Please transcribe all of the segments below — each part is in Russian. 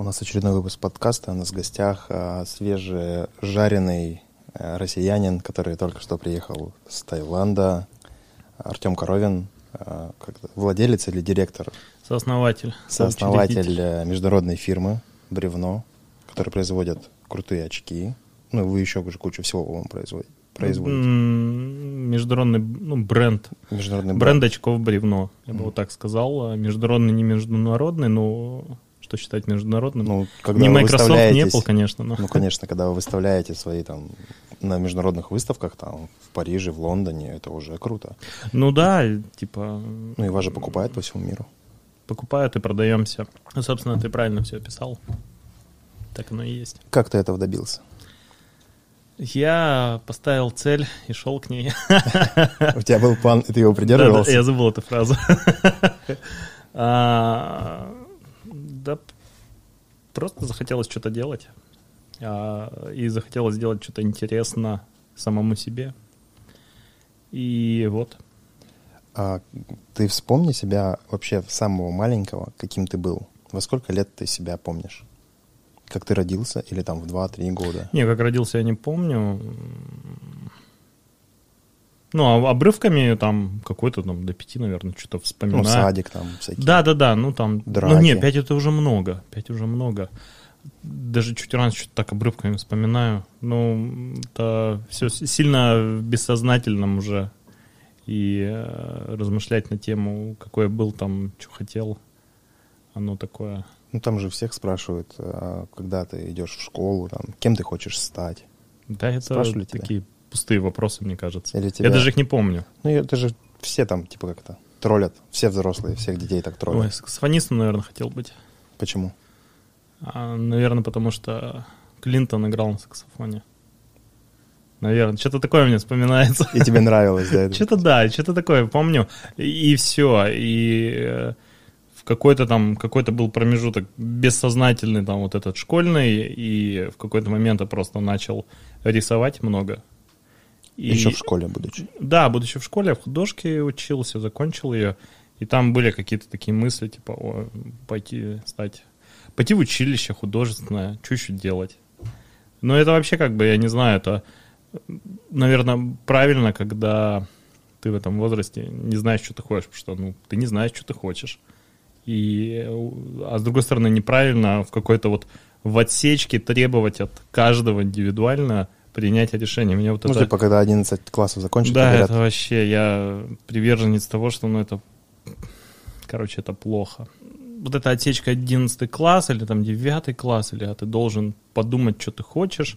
У нас очередной выпуск подкаста, у нас в гостях свежежаренный россиянин, который только что приехал с Таиланда, Артем Коровин, владелец или директор? Сооснователь. Сооснователь международной фирмы «Бревно», которая производит крутые очки. Ну, вы еще уже кучу всего, по-моему, производите. Международный бренд. Международный бренд очков «Бревно». Я бы вот так сказал. Международный, не международный, но... Что считать международным? Когда не Microsoft, не Apple, конечно. Но. Конечно, когда вы выставляете свои там на международных выставках, там, в Париже, в Лондоне, это уже круто. И вас же покупают по всему миру. Покупают и продаемся. Собственно, ты правильно все описал. Так оно и есть. Как ты этого добился? Я поставил цель и шел к ней. У тебя был план, и ты его придерживался? Да, я забыл эту фразу. Да, просто захотелось что-то делать, и захотелось сделать что-то интересно самому себе, и вот. А ты вспомни себя вообще самого маленького, каким ты был, во сколько лет ты себя помнишь, как ты родился, или там в 2-3 года? Не, как родился я не помню, обрывками там какой-то там до 5, наверное, что-то вспоминаю. Садик там всякие. Да-да-да, драки. 5 это уже много, 5 уже много. Даже чуть раньше что-то так обрывками вспоминаю. Это все сильно в бессознательном уже. И размышлять на тему, какой я был там, что хотел, оно такое. Там же всех спрашивают, когда ты идешь в школу, там, кем ты хочешь стать. Да, это спрашивали такие... Тебя? Пустые вопросы, мне кажется. Я даже их не помню. Это же все там как-то троллят. Все взрослые, всех детей так троллят. Ой, саксофонистом, наверное, хотел быть. Почему? Наверное, потому что Клинтон играл на саксофоне. Наверное. Что-то такое мне вспоминается. И тебе нравилось, да? Что-то такое помню. И все. И в какой-то был промежуток бессознательный, этот школьный. И в какой-то момент я просто начал рисовать много. И еще в школе будучи? Да, будучи в школе, я в художке учился, закончил ее. И там были какие-то такие мысли, пойти в училище художественное, чуть-чуть делать. Но это вообще я не знаю, это, наверное, правильно, когда ты в этом возрасте не знаешь, что ты хочешь, потому что ты не знаешь, что ты хочешь. А с другой стороны, неправильно в какой-то в отсечке требовать от каждого индивидуально принять решение. Меня это... когда 11 классов закончат, да, говорят... это вообще, я приверженец того, что, это плохо. Вот эта отсечка 11 класс, или 9 класс, или ты должен подумать, что ты хочешь.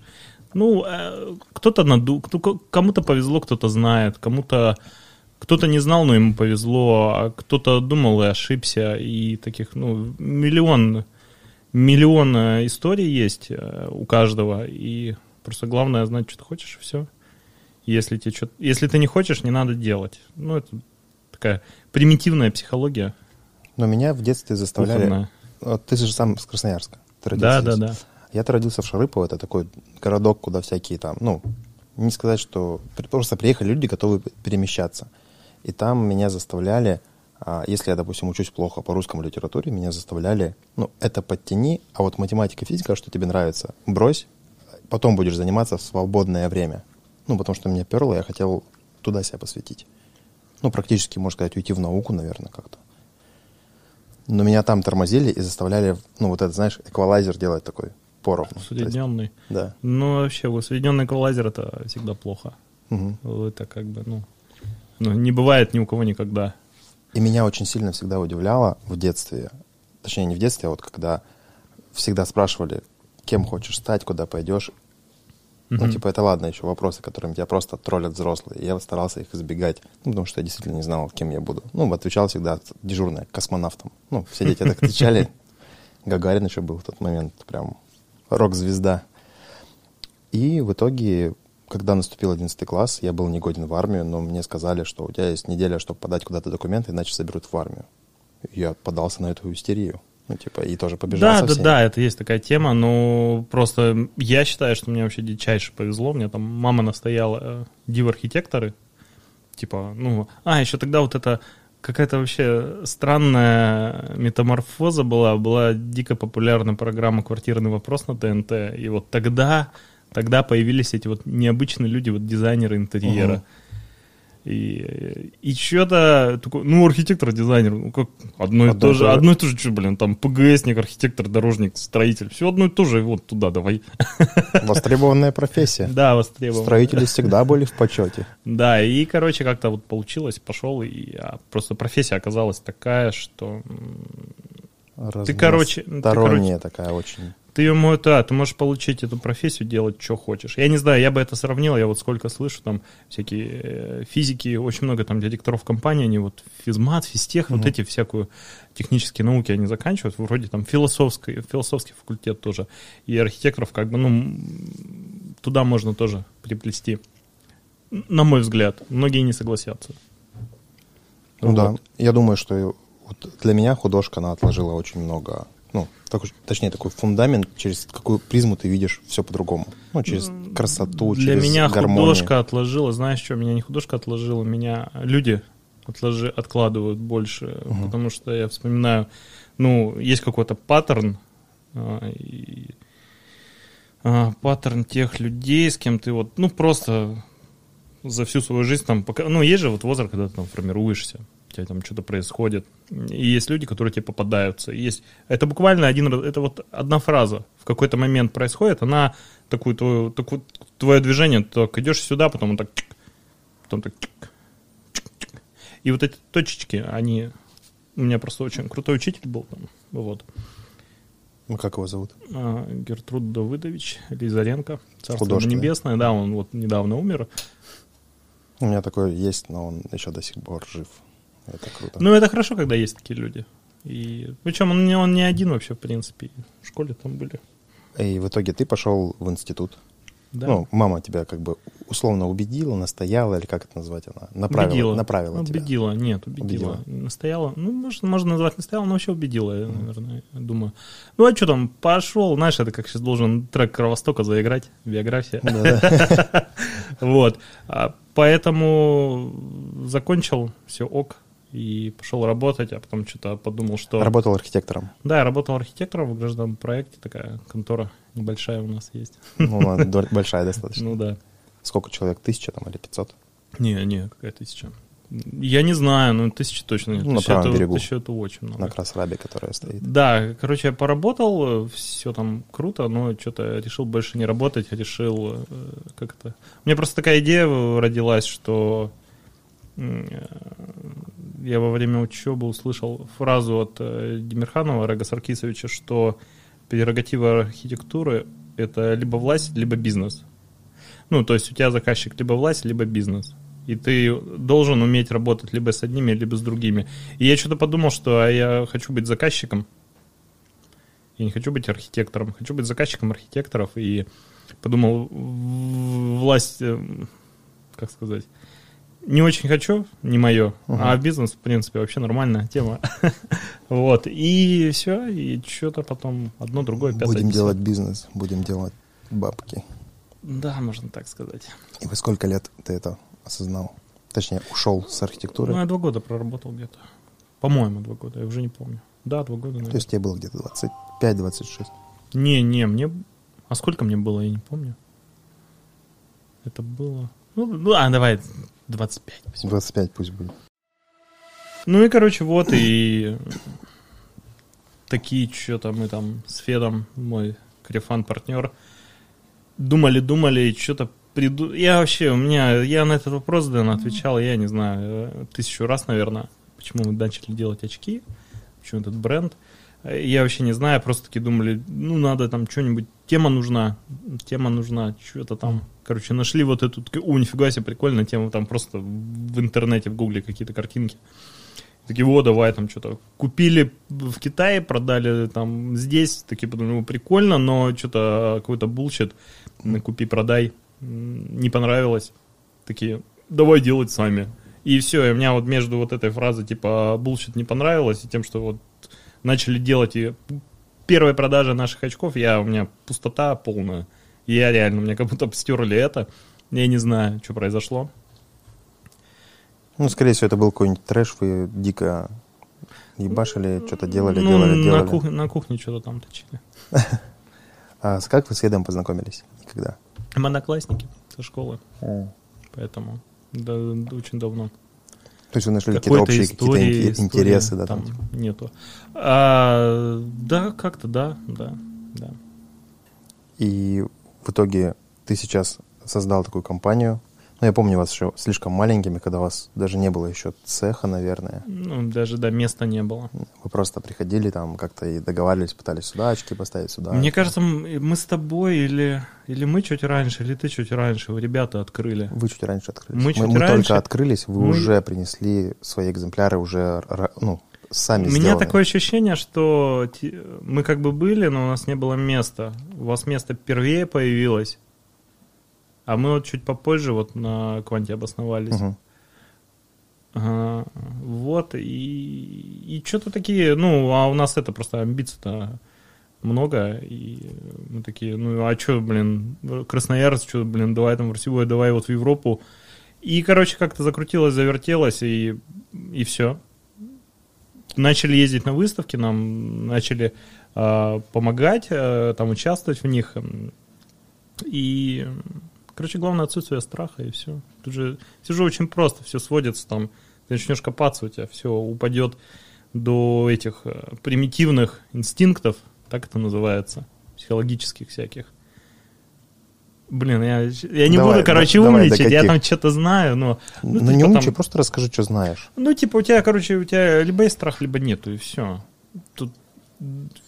Кому-то повезло, кто-то знает, кто-то не знал, но ему повезло, а кто-то думал и ошибся, и таких, миллион историй есть у каждого, и... Просто главное знать, что ты хочешь, и все. Если ты не хочешь, не надо делать. Это такая примитивная психология. Но меня в детстве заставляли... Ты же сам из Красноярска. Да. Я-то родился в Шарыпово. Это такой городок, куда всякие не сказать, что... Просто приехали люди, готовые перемещаться. И там меня заставляли... Если я, допустим, учусь плохо по русскому литературе, меня заставляли... Это подтяни, а вот математика и физика, что тебе нравится, брось. Потом будешь заниматься в свободное время. Потому что меня перло, я хотел туда себя посвятить. Практически, можно сказать, уйти в науку, наверное, как-то. Но меня там тормозили и заставляли, эквалайзер делать такой поровну. Усредненный. То есть, да. Вообще, усредненный эквалайзер — это всегда плохо. Угу. Это не бывает ни у кого никогда. И меня очень сильно всегда удивляло в детстве, точнее, не в детстве, а когда всегда спрашивали, кем хочешь стать, куда пойдешь. Это ладно, еще вопросы, которыми тебя просто троллят взрослые. Я старался их избегать, потому что я действительно не знал, кем я буду. Отвечал всегда дежурно, космонавтом. Все дети так отвечали. Гагарин еще был в тот момент, прям рок-звезда. И в итоге, когда наступил 11 класс, я был негоден в армию, но мне сказали, что у тебя есть неделя, чтобы подать куда-то документы, иначе соберут в армию. Я подался на эту истерию. И тоже побежал со всеми. Да, это есть такая тема, но просто я считаю, что мне вообще дичайше повезло. Мне там мама настояла див-архитекторы. Еще тогда какая-то вообще странная метаморфоза была. Была дико популярна программа «Квартирный вопрос» на ТНТ. И вот тогда появились эти вот необычные люди, вот дизайнеры интерьера. Угу. И что-то такое, ну, архитектор-дизайнер, ну, как одно и то же, что, блин, там, ПГСник, архитектор, дорожник, строитель, все одно и то же, вот туда давай. Востребованная профессия. Да, востребованная. Строители всегда были в почете. Да, и, короче, как-то вот получилось, пошел, и просто профессия оказалась такая, что... Разносторонняя такая очень... Ты можешь получить эту профессию, делать, что хочешь. Я не знаю, я бы это сравнил, я вот сколько слышу, там всякие физики, очень много там директоров компаний, они вот физмат, физтех, вот эти всякую технические науки они заканчивают, вроде там философский факультет тоже, и архитекторов как бы, ну, туда можно тоже приплести. На мой взгляд, многие не согласятся. Ну вот. Да, я думаю, что вот для меня художка, она отложила очень много... Ну, такой фундамент, через какую призму ты видишь все по-другому. Ну, через красоту, через гармонию. Для меня художка отложила, знаешь что, меня не художка отложила, меня люди откладывают больше, потому что я вспоминаю, ну, есть какой-то паттерн, паттерн тех людей, с кем ты вот, ну, просто за всю свою жизнь там, пока, ну, есть же вот возраст, когда ты там формируешься. У тебя там что-то происходит. И есть люди, которые тебе попадаются. Это буквально это вот одна фраза в какой-то момент происходит, она такое твое движение, так идешь сюда, потом он так, потом так. И вот эти точечки, они... У меня просто очень крутой учитель был там. Вот. Ну, как его зовут? Гертруд Давыдович Лизаренко. Царство небесное. Да, он вот недавно умер. У меня такой есть, но он еще до сих пор жив. Это круто. Ну, это хорошо, когда есть такие люди. И... Причем он не один вообще, в принципе. В школе там были. И в итоге ты пошел в институт. Да. Ну, мама тебя как бы условно убедила, настояла, или как это назвать она? Убедила. Настояла. Ну, можно назвать настояла, но вообще убедила, я, наверное, думаю. Ну, а что там, пошел, знаешь, это как сейчас должен трек «Кровостока» заиграть, биография. Вот. Поэтому закончил, все ок. И пошел работать, а потом что-то подумал, что... Работал архитектором. Да, я работал архитектором в гражданном проекте. Такая контора небольшая у нас есть. Ну, она большая достаточно. Ну, да. Сколько человек? 1000 там или 500? Не, какая 1000? Я не знаю, но 1000 точно нет. Ну, на правом берегу. 1000 это очень много. На Красрабе, которая стоит. Да, короче, я поработал, все там круто, но что-то решил больше не работать, решил как-то... У меня просто такая идея родилась, что... Я во время учебы услышал фразу от Демирханова Рага Саркисовича, что прерогатива архитектуры — это либо власть, либо бизнес. Ну, то есть у тебя заказчик либо власть, либо бизнес. И ты должен уметь работать либо с одними, либо с другими. И я что-то подумал, что я хочу быть заказчиком, я не хочу быть архитектором, хочу быть заказчиком архитекторов. И подумал, власть, как сказать... Не очень хочу, не мое, а бизнес, в принципе, вообще нормальная тема. Вот, и все, и что-то потом одно, другое, пятое. Будем делать бизнес, будем делать бабки. Да, можно так сказать. И во сколько лет ты это осознал? Точнее, ушел с архитектуры? Ну, я 2 года проработал где-то. По-моему, 2 года, я уже не помню. Да, 2 года, наверное. То есть тебе было где-то 25-26? Не, мне... А сколько мне было, я не помню. Это было... Ну, давай... 25. Пусть. 25 пусть будет. Ну и, короче, вот и такие что-то мы там с Федом, мой крифан-партнер, думали, и что-то придумали. Я на этот вопрос, наверное, отвечал, я не знаю, 1000 раз, наверное, почему мы начали делать очки, почему этот бренд. Я вообще не знаю, просто таки думали, ну, надо там что-нибудь, тема нужна, что-то там. Короче, нашли вот эту, нифига себе, прикольная тема, там просто в интернете, в гугле какие-то картинки. Такие, давай там что-то. Купили в Китае, продали там здесь, такие подумали, прикольно, но что-то какой-то булчит, купи-продай, не понравилось. Такие, давай делать сами. И все, и у меня вот между вот этой фразой, типа, булчит не понравилось, и тем, что вот начали делать, и первая продажа наших очков, у меня пустота полная. Я реально, мне как будто стерли это. Я не знаю, что произошло. Ну, скорее всего, это был какой-нибудь трэш, вы дико ебашили, что-то делали. На кухне что-то там точили. А как вы с Эдом познакомились? Когда? Мы одноклассники со школы. Поэтому да, очень давно. То есть вы нашли какие-то общие какие-то интересы? Да, там нету. Да, как-то да. И в итоге ты сейчас создал такую компанию. Ну, я помню вас еще слишком маленькими, когда у вас даже не было еще цеха, наверное. Ну, даже, да, места не было. Вы просто приходили там как-то и договаривались, пытались сюда очки поставить, сюда. Мне кажется, мы с тобой или мы чуть раньше, или ты чуть раньше, ребята открыли. Вы чуть раньше открылись. Мы только открылись, вы уже принесли свои экземпляры, уже, ну, сами сделали. У меня такое ощущение, что мы как бы были, но у нас не было места. У вас место первее появилось. А мы вот чуть попозже вот на Кванте обосновались. Угу. Ага, вот, и что-то такие, ну, а у нас это просто амбиций-то много, и мы такие, ну, а что, блин, Красноярск, что, блин, давай там в Россию, давай вот в Европу. И, короче, как-то закрутилось, завертелось, и все. Начали ездить на выставки, нам начали помогать, там участвовать в них, и... Короче, главное отсутствие страха, и все. Тут же все же очень просто, все сводится там. Ты начнешь копаться, у тебя все упадет до этих примитивных инстинктов, так это называется, психологических всяких. Блин, я не буду, короче, умничать, я там что-то знаю, но... Ну, не умничай, просто расскажи, что знаешь. Ну, типа, у тебя, короче, либо есть страх, либо нету, и все. Тут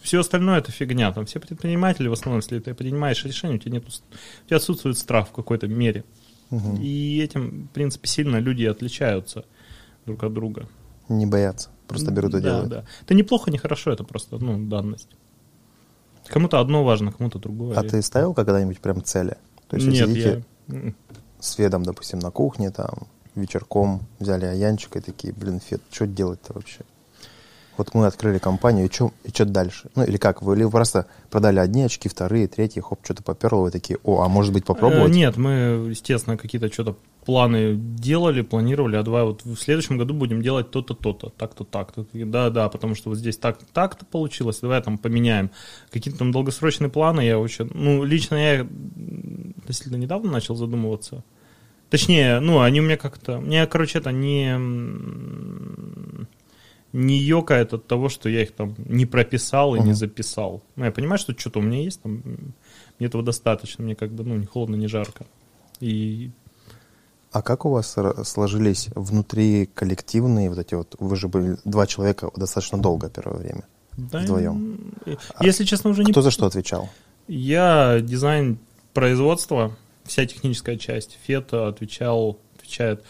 все остальное — это фигня. Там все предприниматели, в основном, если ты принимаешь решение, у тебя отсутствует страх в какой-то мере. Угу. И этим, в принципе, сильно люди отличаются друг от друга. Не боятся, просто берут и делают. Да. Это неплохо, не хорошо, это просто, ну, данность. Кому-то одно важно, кому-то другое. А ты ставил когда-нибудь прям цели? То есть нет, сидите с Ведом, допустим, на кухне, там, вечерком взяли аянчик и такие, блин, Фед, что делать-то вообще? Вот мы открыли компанию, и что дальше? Ну, или как? Вы просто продали одни очки, вторые, третьи, хоп, что-то поперло, вы такие, а может быть попробовать? Нет, мы, естественно, какие-то что-то планы делали, планировали, а давай вот в следующем году будем делать то-то, то-то, так-то, так-то. Да, потому что вот здесь так-то получилось, давай там поменяем. Какие-то там долгосрочные планы я вообще... Ну, лично я действительно недавно начал задумываться. Точнее, ну, они у меня как-то... Мне, короче, это не ёкает от того, что я их там не прописал и не записал. Ну, я понимаю, что что-то у меня есть, там, мне этого достаточно, мне как бы, ну, ни холодно, ни жарко. А как у вас сложились внутри коллективные вот эти вот, вы же были два человека достаточно долго первое время, да, вдвоем. Если честно, уже не... Кто за что отвечал? Я дизайн производства, вся техническая часть. Фед отвечает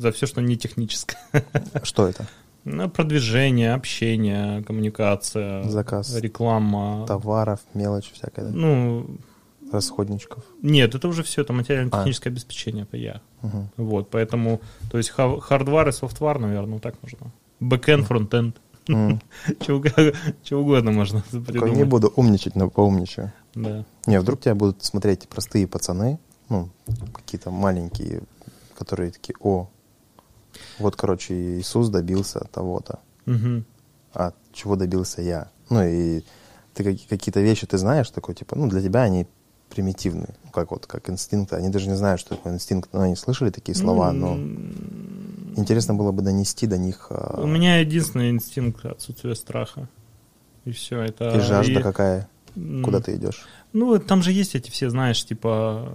за все, что не техническое. Что это? Продвижение, общение, коммуникация, заказ, реклама. Товаров, мелочь всякая. Да? Ну, расходничков. Нет, это уже все, это материально-техническое обеспечение, это я. Угу. Вот, поэтому, то есть хардвар и софтвар, наверное, так можно. Бэкэнд, фронтэнд. Чего угодно можно придумать. Я не буду умничать, но поумничаю. Да. Не, вдруг тебя будут смотреть простые пацаны, ну, какие-то маленькие, которые такие, вот, короче, Иисус добился того-то. Угу. А чего добился я? Ну, и ты какие-то вещи ты знаешь, такой, типа, ну, для тебя они примитивные, как инстинкты. Они даже не знают, что такое инстинкт, но они слышали такие слова, но интересно было бы донести до них... У меня единственный инстинкт — отсутствие страха. И все, это... И жажда какая? Куда ты идешь? Ну, там же есть эти все, знаешь, типа,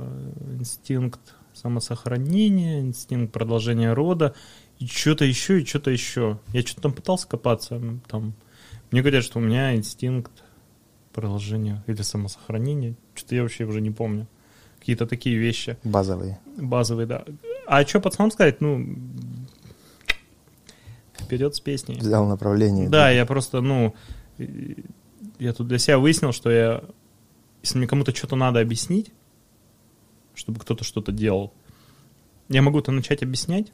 инстинкт самосохранение, инстинкт продолжения рода, и что-то еще, и что-то еще. Я что-то там пытался копаться. Там. Мне говорят, что у меня инстинкт продолжения или самосохранения. Что-то я вообще уже не помню. Какие-то такие вещи. Базовые, да. А что пацанам сказать? Ну, вперед с песней. Взял направление. Да, я просто, я тут для себя выяснил, что если мне кому-то что-то надо объяснить, чтобы кто-то что-то делал. Я могу-то начать объяснять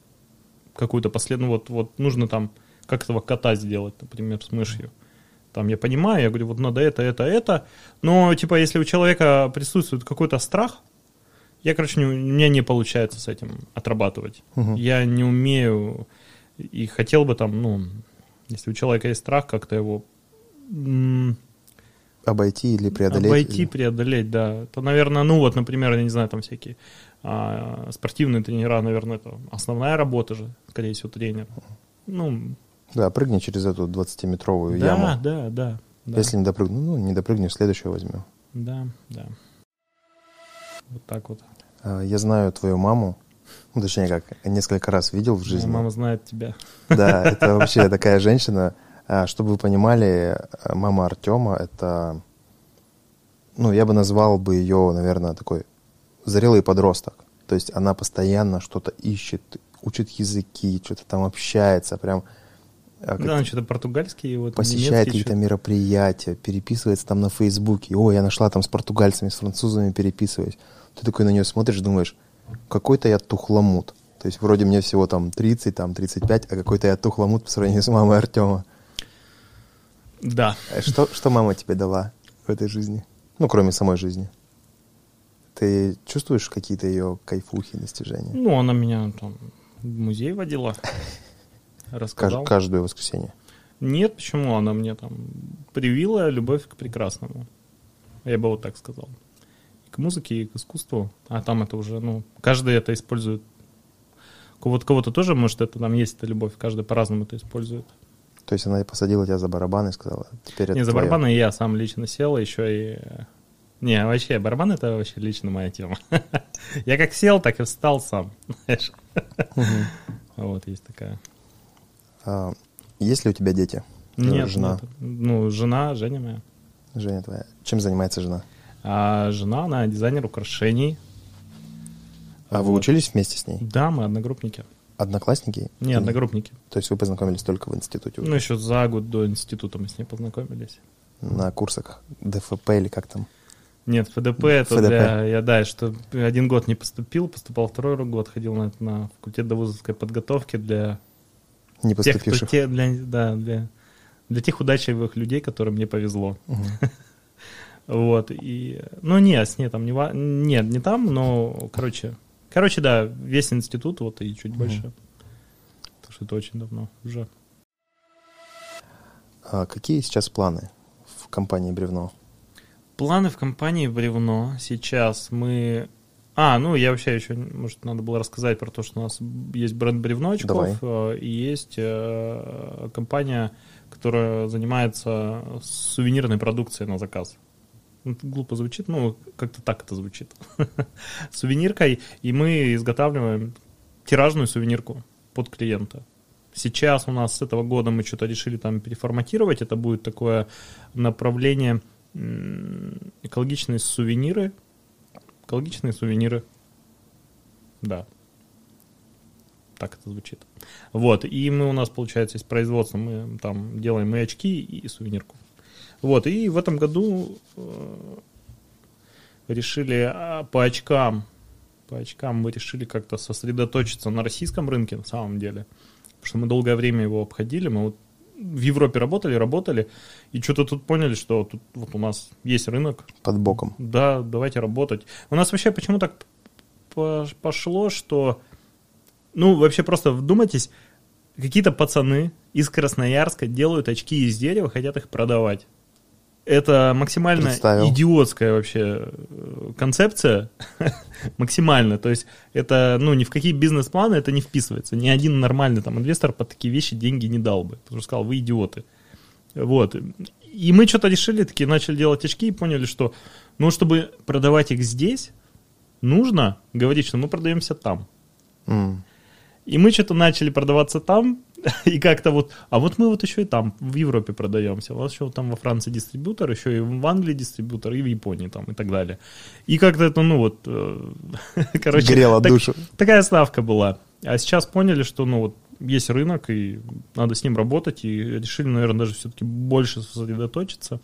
какую-то последнюю, вот нужно там как этого кота сделать, например, с мышью. Там я понимаю, я говорю, вот надо это, но типа если у человека присутствует какой-то страх, Я, короче, у меня не получается с этим отрабатывать. Угу. Я не умею и хотел бы там, ну, если у человека есть страх, как-то его... Обойти или преодолеть. Обойти, преодолеть, да. То, наверное, ну вот, например, я не знаю, там всякие спортивные тренера, наверное, это основная работа же, скорее всего, тренера. Ну, да, прыгни через эту 20-метровую яму. Да, да, да. Если не допрыгну, ну, не допрыгнешь, следующую возьмем. Да, да. Вот так вот. Я знаю твою маму, точнее как, несколько раз видел в жизни. Моя мама знает тебя. Да, это вообще такая женщина. Чтобы вы понимали, мама Артема, это, ну, я бы назвал бы ее, наверное, такой зрелый подросток. То есть она постоянно что-то ищет, учит языки, что-то там общается, прям... Как, да, она что-то португальский, вот посещает какие-то мероприятия, переписывается там на Фейсбуке. О, я нашла там с португальцами, с французами переписываюсь. Ты такой на нее смотришь, думаешь, какой-то я тухломут. То есть вроде мне всего там 30, там 35, а какой-то я тухломут по сравнению с мамой Артема. Да. Что мама тебе дала в этой жизни? Ну, кроме самой жизни. Ты чувствуешь какие-то ее кайфухи, достижения? Ну, она меня там в музей водила. Рассказал. Каждое воскресенье? Нет, почему? Она мне там привила любовь к прекрасному. Я бы вот так сказал. И к музыке, и к искусству. А там это уже, ну, каждый это использует. Вот кого-то тоже, может, это там есть эта любовь. Каждый по-разному это использует. То есть она посадила тебя за барабан и сказала, теперь это не, за твое. Барабан я сам лично сел, еще и... Не, вообще, барабан — это вообще лично моя тема. Я как сел, так и встал сам, знаешь. Вот, есть такая... Есть ли у тебя дети? Нет, жена. Ну, жена, Женя моя. Женя твоя. Чем занимается жена? Жена, она дизайнер украшений. А вот. Вы учились вместе с ней? Да, мы одногруппники. Одноклассники? Не, одногруппники. То есть вы познакомились только в институте? Уже? Ну, еще за год до института мы с ней познакомились. На курсах ДФП или как там? Нет, ФДП это ФДП. Я, да, что один год не поступил, поступал второй год, ходил на факультет довузовской подготовки для... Не поступивших. Тех, для тех удачливых людей, которым не повезло. Вот. И, ну, не, с ней там не там, но, короче, да, весь институт, вот, и чуть больше. Потому что это очень давно уже. А какие сейчас планы в компании «Бревно»? Планы в компании «Бревно» сейчас мы... ну я вообще еще, может, надо было рассказать про то, что у нас есть бренд «Бревно» очков. Давай. И есть компания, которая занимается сувенирной продукцией на заказ. Это глупо звучит, ну, как-то так это звучит. Сувениркой, и мы изготавливаем тиражную сувенирку под клиента. Сейчас у нас с этого года мы что-то решили там переформатировать, это будет такое направление экологичные сувениры, да, так это звучит. Вот, и мы у нас, получается, из производства мы там делаем и очки, и сувенирку. Вот, и в этом году решили по очкам мы решили как-то сосредоточиться на российском рынке, на самом деле, потому что мы долгое время его обходили, мы вот в Европе работали, и что-то тут поняли, что тут вот у нас есть рынок. Под боком. Да, давайте работать. У нас вообще почему так пошло, что... Ну, вообще просто вдумайтесь, какие-то пацаны из Красноярска делают очки из дерева, хотят их продавать. Это максимально идиотская вообще концепция, максимально, то есть это, ну, ни в какие бизнес-планы это не вписывается, ни один нормальный там инвестор под такие вещи деньги не дал бы, потому что сказал, вы идиоты, вот, и мы что-то решили, такие начали делать очки и поняли, что, ну, чтобы продавать их здесь, нужно говорить, что мы продаемся там, и мы что-то начали продаваться там. И как-то вот, а вот мы вот еще и там, в Европе продаемся, у вас еще там во Франции дистрибьютор, еще и в Англии дистрибьютор, и в Японии там, и так далее. И как-то это, ну вот, короче... Грело душу. Такая ставка была. А сейчас поняли, что, ну вот, есть рынок, и надо с ним работать, и решили, наверное, даже все-таки больше сосредоточиться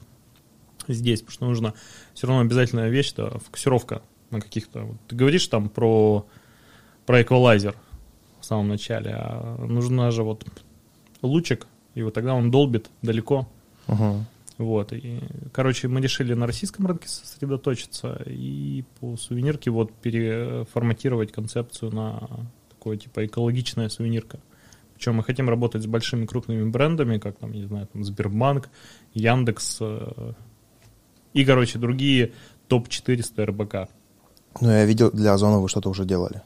здесь, потому что нужна все равно обязательная вещь, это фокусировка на каких-то... Вот, ты говоришь там про эквалайзер, в самом начале, а нужна же вот лучик, и вот тогда он долбит далеко. Вот. И, короче, мы решили на российском рынке сосредоточиться и по сувенирке вот переформатировать концепцию на такое типа экологичная сувенирка. Причем мы хотим работать с большими крупными брендами, как там, не знаю, там Сбербанк, Яндекс и, короче, другие топ-400 РБК. Ну, я видел, для Озона вы что-то уже делали.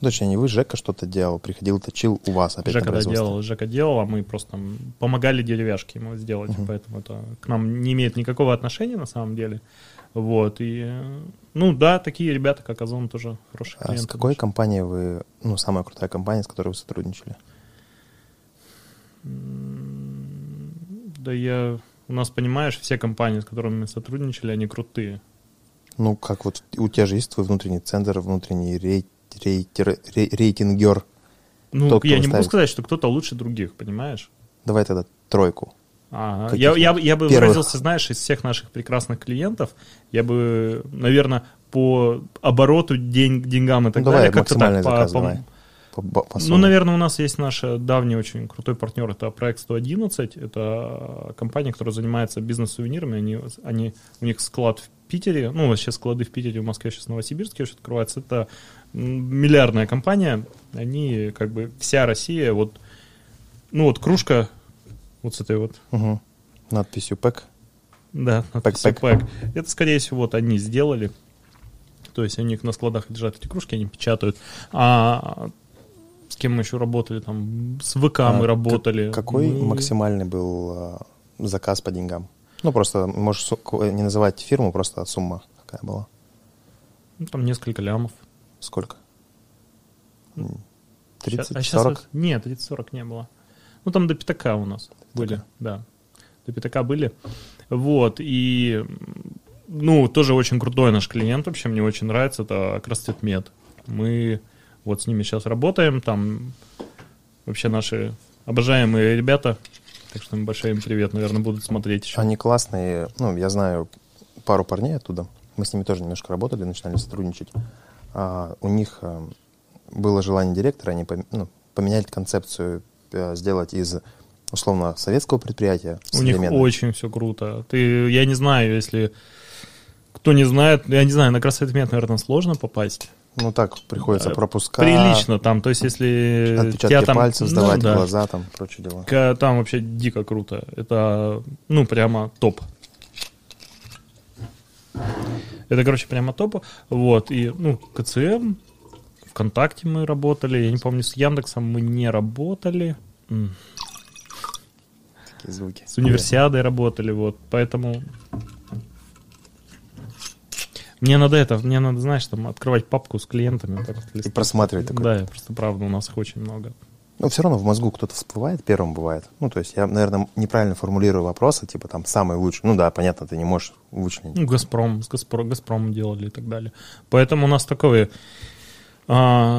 Точнее, не вы, Жека что-то делал, приходил, точил у вас опять на производство. Жека делал, а мы просто помогали деревяшки ему сделать, поэтому это к нам не имеет никакого отношения на самом деле. Вот, и, ну да, такие ребята, как Озон, тоже хорошие клиенты. А с какой компанией вы, ну, самая крутая компания, с которой вы сотрудничали? Да я, у нас, понимаешь, все компании, с которыми мы сотрудничали, они крутые. Ну, как вот у тебя же есть твой внутренний центр, внутренний рейтингер. Ну, я не могу сказать, что кто-то лучше других, понимаешь? Давай тогда тройку. Ага. Я бы выразился, знаешь, из всех наших прекрасных клиентов, я бы, наверное, по обороту, деньгам и так далее, как-то так по сумме. Ну, наверное, у нас есть наш давний очень крутой партнер, это проект 111, это компания, которая занимается бизнес-сувенирами, они, у них склад в Питере, ну, вообще склады в Питере, в Москве, сейчас в Новосибирске еще открывается, это миллиардная компания, они как бы вся Россия, вот, ну, вот кружка вот с этой вот. Угу. Надписью «Пэк». Да, надписью «Пэк». Это, скорее всего, вот они сделали. То есть у них на складах лежат эти кружки, они печатают. А с кем мы еще работали? Там, с ВК мы работали. Какой максимальный был заказ по деньгам? Ну, просто можешь не называть фирму, просто сумма какая была. Ну, там несколько лямов. Сколько? 30-40? Нет, 30-40 не было. Ну, там до пятака у нас были, да. До пятака были. Вот, и, ну, тоже очень крутой наш клиент, вообще мне очень нравится, это Красцветмет. Мы вот с ними сейчас работаем, там вообще наши обожаемые ребята, так что им большой им привет, наверное, будут смотреть еще. Они классные, ну, я знаю пару парней оттуда, мы с ними тоже немножко работали, начинали сотрудничать. У них было желание директора, они поменяли концепцию, сделать из, условно, советского предприятия. У них очень все круто. Я не знаю, если кто не знает, я не знаю, на Красцветмет, наверное, сложно попасть. Ну, так, приходится пропуска. Прилично там, то есть, если... Отпечатки там, пальцев сдавать, ну, да, глаза, там, прочие дела. Там вообще дико круто. Это, ну, прямо топ. Это, короче, прямо топ. Вот, и, ну, КЦМ... ВКонтакте мы работали, я не помню, с Яндексом мы не работали. Такие звуки. С Универсиадой работали, вот, поэтому... Мне надо, знаешь, там, открывать папку с клиентами. Так, и просматривать такое. Да, просто правда, у нас их очень много. Ну, все равно в мозгу кто-то всплывает, первым бывает. Ну, то есть я, наверное, неправильно формулирую вопросы, типа там самый лучший. Ну да, понятно, ты не можешь вычленить. Ну, Газпром делали и так далее. Поэтому у нас такое...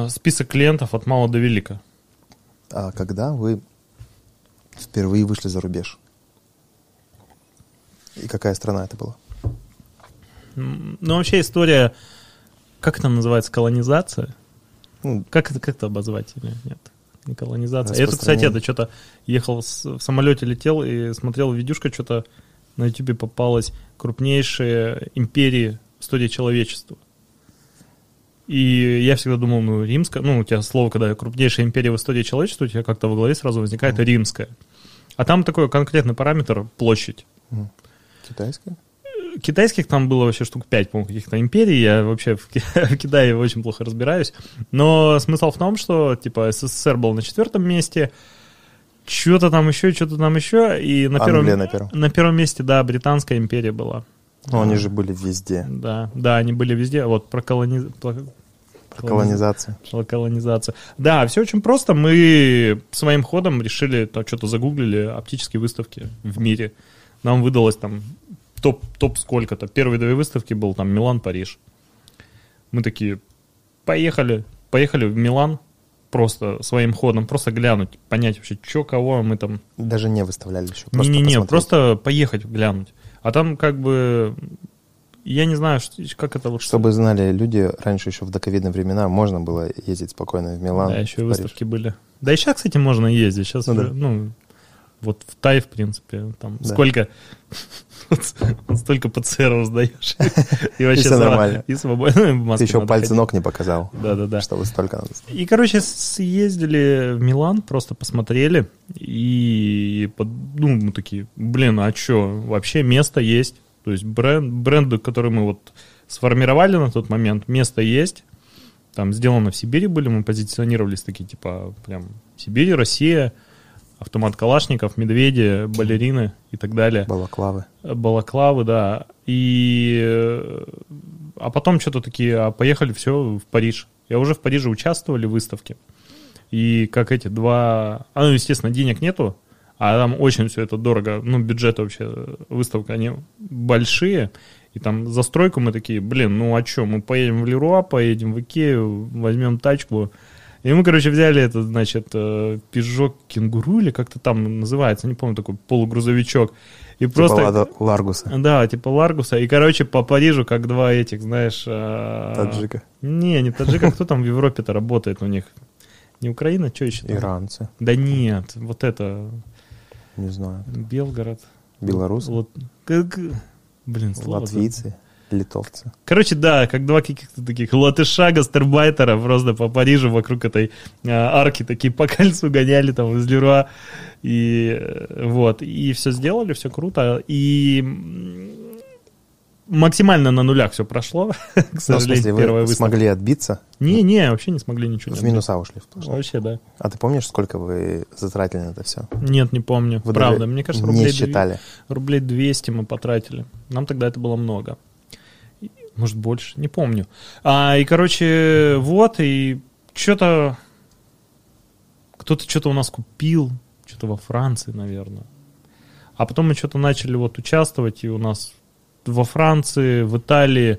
список клиентов от мала до велика. А когда вы впервые вышли за рубеж? И какая страна это была? Ну, вообще история, как это называется, колонизация? Ну, как это обозвать? Нет, не колонизация. Это, кстати, это что-то ехал в самолете, летел и смотрел видюшка, что-то на YouTube попалась крупнейшие империи в истории человечества. И я всегда думал, ну, римская, ну, у тебя слово, когда крупнейшая империя в истории человечества, у тебя как-то во голове сразу возникает римская. А там такой конкретный параметр – площадь. Китайская? Китайских там было вообще штук 5, по-моему, каких-то империй. Я вообще в Китае очень плохо разбираюсь. Но смысл в том, что, типа, СССР был на 4-м месте, что-то там еще. И на первом месте, да, Британская империя была. Но они же были везде. Да, они были везде. Вот про колонизацию. Да, все очень просто. Мы своим ходом решили, там, что-то загуглили, оптические выставки в мире. Нам выдалось там топ сколько-то. Первые 2 выставки был там Милан, Париж. Мы такие, поехали в Милан просто своим ходом, просто глянуть, понять вообще, что, кого мы там... Даже не выставляли еще. Не, просто поехать глянуть. А там как бы, я не знаю, как это лучше. Чтобы знали люди, раньше еще в доковидные времена можно было ездить спокойно в Милан. Да, еще и выставки были. Да и сейчас, кстати, можно ездить. Сейчас, ну, уже, да. ну Вот в Тай, в принципе, там сколько... Столько ПЦР раздаешь. И вообще все нормально. И свободно. Ты еще пальцы ног не показал. Да-да-да. Чтобы столько надо. И, короче, съездили в Милан, просто посмотрели. И мы такие, блин, а что? Вообще место есть. То есть бренды, которые мы вот сформировали на тот момент, место есть. Там сделано в Сибири были, мы позиционировались такие, типа, прям Сибирь, Россия, автомат калашников, медведи, балерины и так далее. Балаклавы. Балаклавы, да. А потом что-то такие, поехали все в Париж. Я уже в Париже участвовали в выставке. И как эти два... естественно, денег нету, а там очень все это дорого. Бюджеты вообще, выставка, они большие. И там за стройку мы такие, блин, а что, мы поедем в Леруа, поедем в Икею, возьмем тачку. И мы, короче, взяли этот, значит, Peugeot Кенгуру или как-то там называется, не помню, такой полугрузовичок. И типа просто... Ларгуса. Да, типа Ларгуса. И, короче, по Парижу, как два этих, знаешь... Таджика. Не таджика, кто там в Европе-то работает у них? Не Украина, что еще там? Иранцы. Да нет, вот это... Не знаю. Белгород. Белорус. Блин, слово. Латвийцы, литовцы. Короче, да, как два каких-то таких латыша, гастарбайтера просто по Парижу вокруг этой арки такие по кольцу гоняли там из Леруа. И все сделали, все круто. И максимально на нулях все прошло, к сожалению, первая выставка. Смогли отбиться? Не, вообще не смогли ничего. В минуса ушли. Вообще, да. А ты помнишь, сколько вы затратили на это все? Нет, не помню. Вы правда, мне кажется, рублей 200 мы потратили. Нам тогда это было много. Может, больше, не помню. И что-то... Кто-то что-то у нас купил, что-то во Франции, наверное. А потом мы что-то начали участвовать, и у нас... Во Франции, в Италии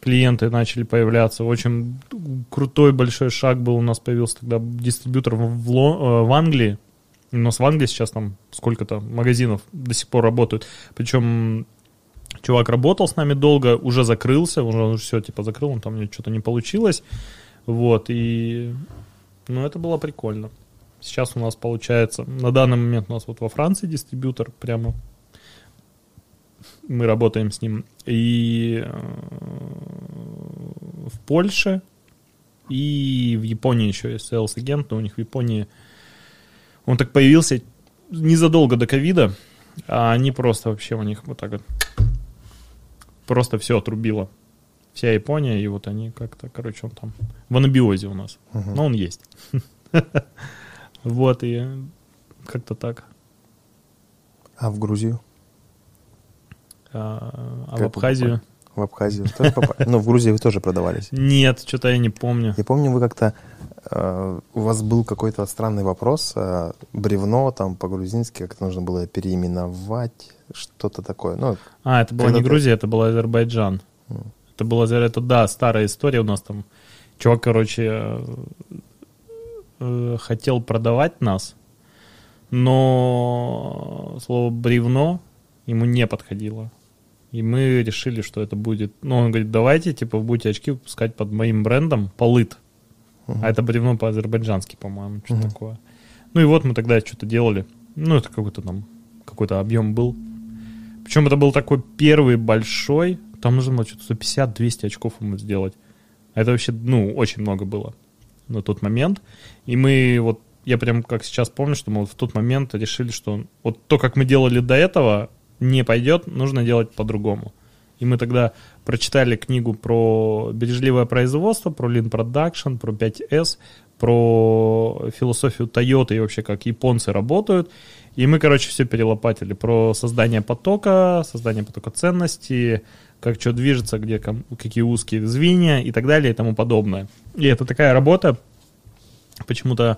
клиенты начали появляться. Очень крутой большой шаг был. У нас появился тогда дистрибьютор в Англии. У нас в Англии сейчас там сколько-то магазинов до сих пор работают. Причем чувак работал с нами долго, уже закрылся, уже все типа закрыл, он там что-то не получилось. Это было прикольно. Сейчас у нас получается, на данный момент у нас во Франции дистрибьютор прямо. Мы работаем с ним и в Польше, и в Японии еще есть сейлс-агент, но у них в Японии он так появился незадолго до ковида, а они просто вообще у них вот так вот просто все отрубило. Вся Япония, и вот они как-то, он там в анабиозе у нас. Угу. Но он есть. И как-то так. А в Грузию? В Абхазию? В Абхазию тоже попали? Но в Грузии вы тоже продавались? Нет, что-то я не помню. Я помню, вы как-то... У вас был какой-то странный вопрос. Бревно там по-грузински как-то нужно было переименовать. Что-то такое. Это была не Грузия, это был Азербайджан. Это была, старая история у нас там. Чувак, хотел продавать нас, но слово «бревно» ему не подходило. И мы решили, что это будет... он говорит, давайте, будете очки выпускать под моим брендом «Полыт». Uh-huh. А это бревно по-азербайджански, по-моему, что-то uh-huh. такое. Мы тогда что-то делали. Это какой-то объем был. Причем это был такой первый большой. Там нужно было что-то 150-200 очков ему сделать. Это вообще, очень много было на тот момент. И мы я прям как сейчас помню, что мы в тот момент решили, что то, как мы делали до этого... не пойдет, нужно делать по-другому. И мы тогда прочитали книгу про бережливое производство, про Lean Production, про 5S, про философию Toyota и вообще как японцы работают. И мы, все перелопатили про создание потока ценностей, как что движется, где какие узкие звенья и так далее и тому подобное. И это такая работа, почему-то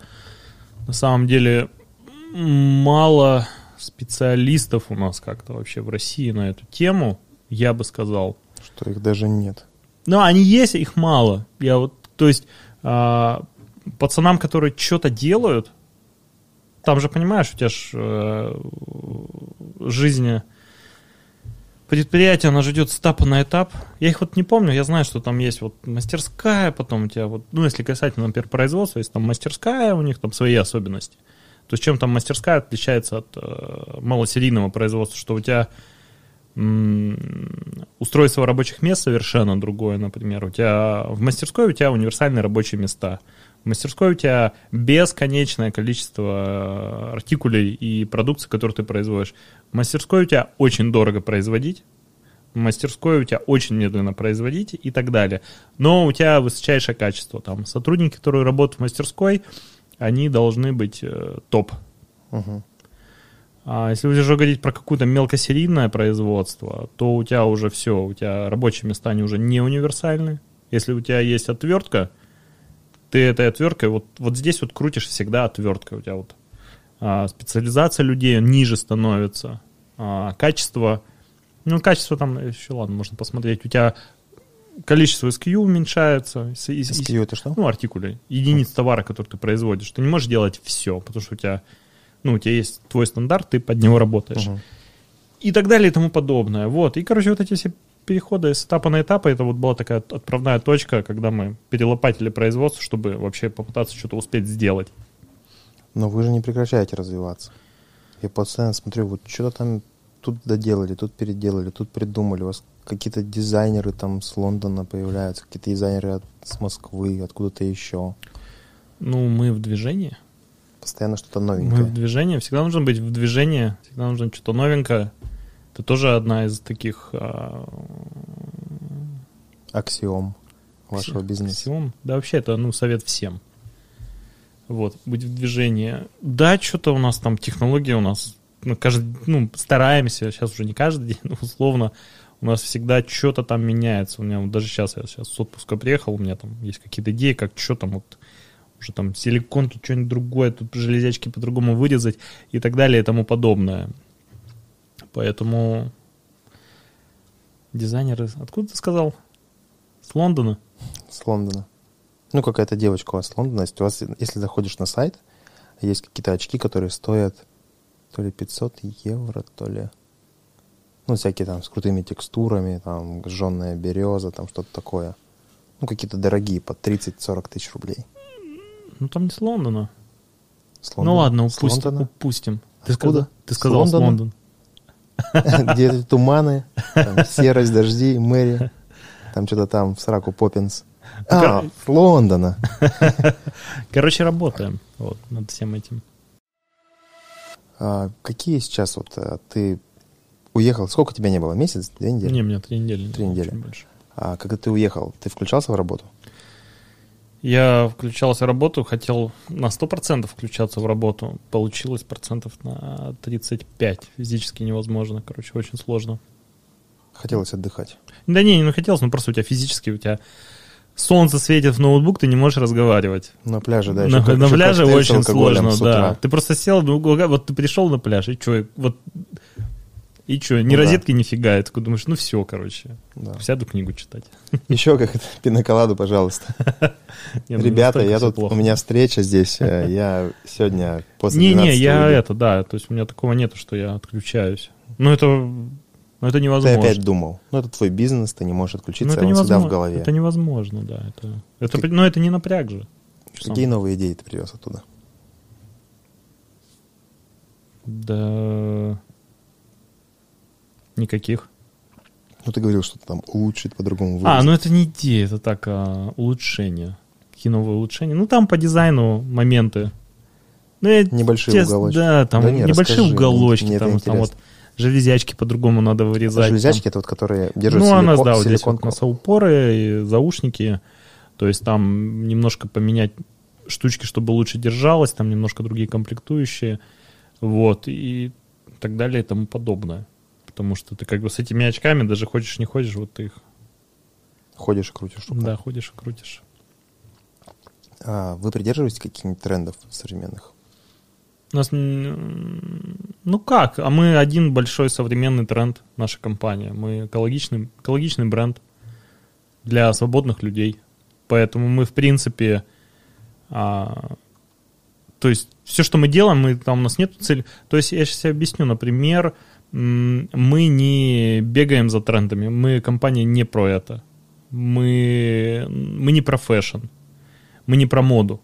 на самом деле мало... специалистов у нас как-то вообще в России на эту тему, я бы сказал. Что их даже нет. Они есть, их мало. Пацанам, которые что-то делают, там же, понимаешь, у тебя жизнь предприятия, она же идет с этапа на этап. Я их не помню, я знаю, что там есть мастерская, потом у тебя если касательно, например, производства, есть там мастерская, у них там свои особенности. То есть чем там мастерская отличается от малосерийного производства, что у тебя устройство рабочих мест совершенно другое, например. У тебя в мастерской у тебя универсальные рабочие места. В мастерской у тебя бесконечное количество артикулей и продукции, которую ты производишь. В мастерской у тебя очень дорого производить, в мастерской у тебя очень медленно производить и так далее. Но у тебя высочайшее качество. Там сотрудники, которые работают в мастерской, они должны быть топ. Угу. А если уже говорить про какое-то мелкосерийное производство, то у тебя уже все, у тебя рабочие места, они уже не универсальны. Если у тебя есть отвертка, ты этой отверткой, вот здесь вот крутишь всегда отверткой. У тебя вот специализация людей ниже становится, качество, ну, качество там еще, ладно, можно посмотреть, у тебя количество SKU уменьшается. SKU это что? Ну, артикули, единиц товара, который ты производишь. Ты не можешь делать все, потому что у тебя есть твой стандарт, ты под него работаешь. Угу. И так далее, и тому подобное. Вот, и, короче, вот эти все переходы с этапа на этап, это вот была такая отправная точка, когда мы перелопатили производство, чтобы вообще попытаться что-то успеть сделать. Но вы же не прекращаете развиваться. Я постоянно смотрю, вот что-то там тут доделали, тут переделали, тут придумали. У вас какие-то дизайнеры там с Лондона появляются, какие-то дизайнеры с Москвы, откуда-то еще. Ну, мы в движении. Постоянно что-то новенькое. Мы в движении. Всегда нужно быть в движении, всегда нужно что-то новенькое. Это тоже одна из таких аксиом вашего бизнеса. Аксиом. Да, вообще это совет всем. Вот, быть в движении. Да, что-то у нас там технология у нас. Стараемся, сейчас уже не каждый день, но условно у нас всегда что-то там меняется. У меня вот даже сейчас, я сейчас с отпуска приехал, у меня там есть какие-то идеи, как что там вот уже там силикон, тут что-нибудь другое, тут железячки по-другому вырезать и так далее и тому подобное. Поэтому дизайнеры... Откуда ты сказал? С Лондона? С Лондона. Ну, какая-то девочка у вас с Лондона. Если заходишь на сайт, есть какие-то очки, которые стоят то ли 500 евро, то ли... Ну, всякие там с крутыми текстурами, там, жженая береза, там что-то такое. Ну, какие-то дорогие, по 30-40 тысяч рублей. Ну, там не с Лондона. С Лондона. Ну, ладно, упустим. Откуда? Ты сказал с Лондона. Где туманы, серость, дожди, Мэри, там что-то там в сраку Поппинс. С Лондона. Короче, работаем над всем этим. Какие сейчас вот ты уехал? Сколько тебя не было? Месяц? 2 недели? Не, у меня 3 недели. 3 недели. Когда ты уехал, ты включался в работу? Я включался в работу, хотел на 100% включаться в работу. Получилось процентов на 35%. Физически невозможно, короче, очень сложно. Хотелось отдыхать? Да не хотелось, просто у тебя физически, у тебя солнце светит в ноутбук, ты не можешь разговаривать. На пляже, да, еще на пляже очень сложно, да. Ты просто сел, вот ты пришел на пляж, и что, ни розетки, нифига. Ты думаешь, все, короче. Да. Сяду книгу читать. Еще как это, пиноколаду, пожалуйста. Ребята, у меня встреча здесь. Я сегодня после 12. То есть у меня такого нету, что я отключаюсь. Это невозможно. Ты опять думал. Это твой бизнес, ты не можешь отключиться, он всегда в голове. Это невозможно, да. Но это не напряг же. Какие новые идеи ты привез оттуда? Да... Никаких. Ты говорил, что-то там улучшить, по-другому выразить. Это не идея, это так, улучшение. Какие новые улучшения? Там по дизайну моменты. Небольшие уголочки. Да, там небольшие уголочки. Там вот железячки по-другому надо вырезать. Железячки, это вот, которые держат силикон. Вот здесь вот носоупоры, заушники. То есть там немножко поменять штучки, чтобы лучше держалось. Там немножко другие комплектующие. Вот, и так далее, и тому подобное. Потому что ты с этими очками, даже хочешь, не хочешь, вот ты их... Ходишь и крутишь. Да, ходишь и крутишь. Вы придерживаетесь каких-нибудь трендов современных? У нас... мы один большой современный тренд, наша компания. Мы экологичный бренд для свободных людей. Поэтому мы, в принципе... То есть все, что мы делаем, у нас нет цели... То есть я сейчас объясню, например... Мы не бегаем за трендами, мы компания не про это, мы не про фэшн, мы не про моду,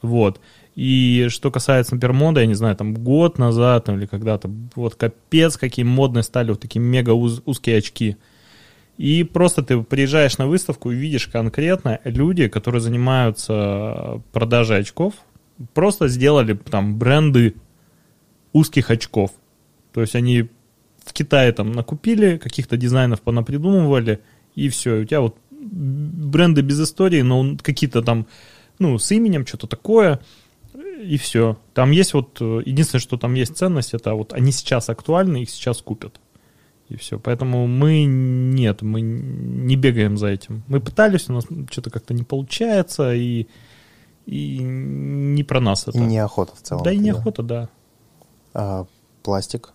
вот, И что касается, например, моды, я не знаю, там год назад там, или когда-то, вот капец, какие модные стали вот такие мега узкие очки. И просто ты приезжаешь на выставку и видишь конкретно люди, которые занимаются продажей очков, просто сделали там бренды узких очков. То есть они в Китае там накупили, каких-то дизайнов понапридумывали, и все. И у тебя вот бренды без истории, но какие-то там, ну, с именем, что-то такое. И все. Там есть вот... Единственное, что там есть ценность, это вот они сейчас актуальны, их сейчас купят. И все. Поэтому мы... Нет, мы не бегаем за этим. Мы пытались, у нас что-то как-то не получается, и не про нас это. И неохота в целом. Да, и неохота, да. А пластик?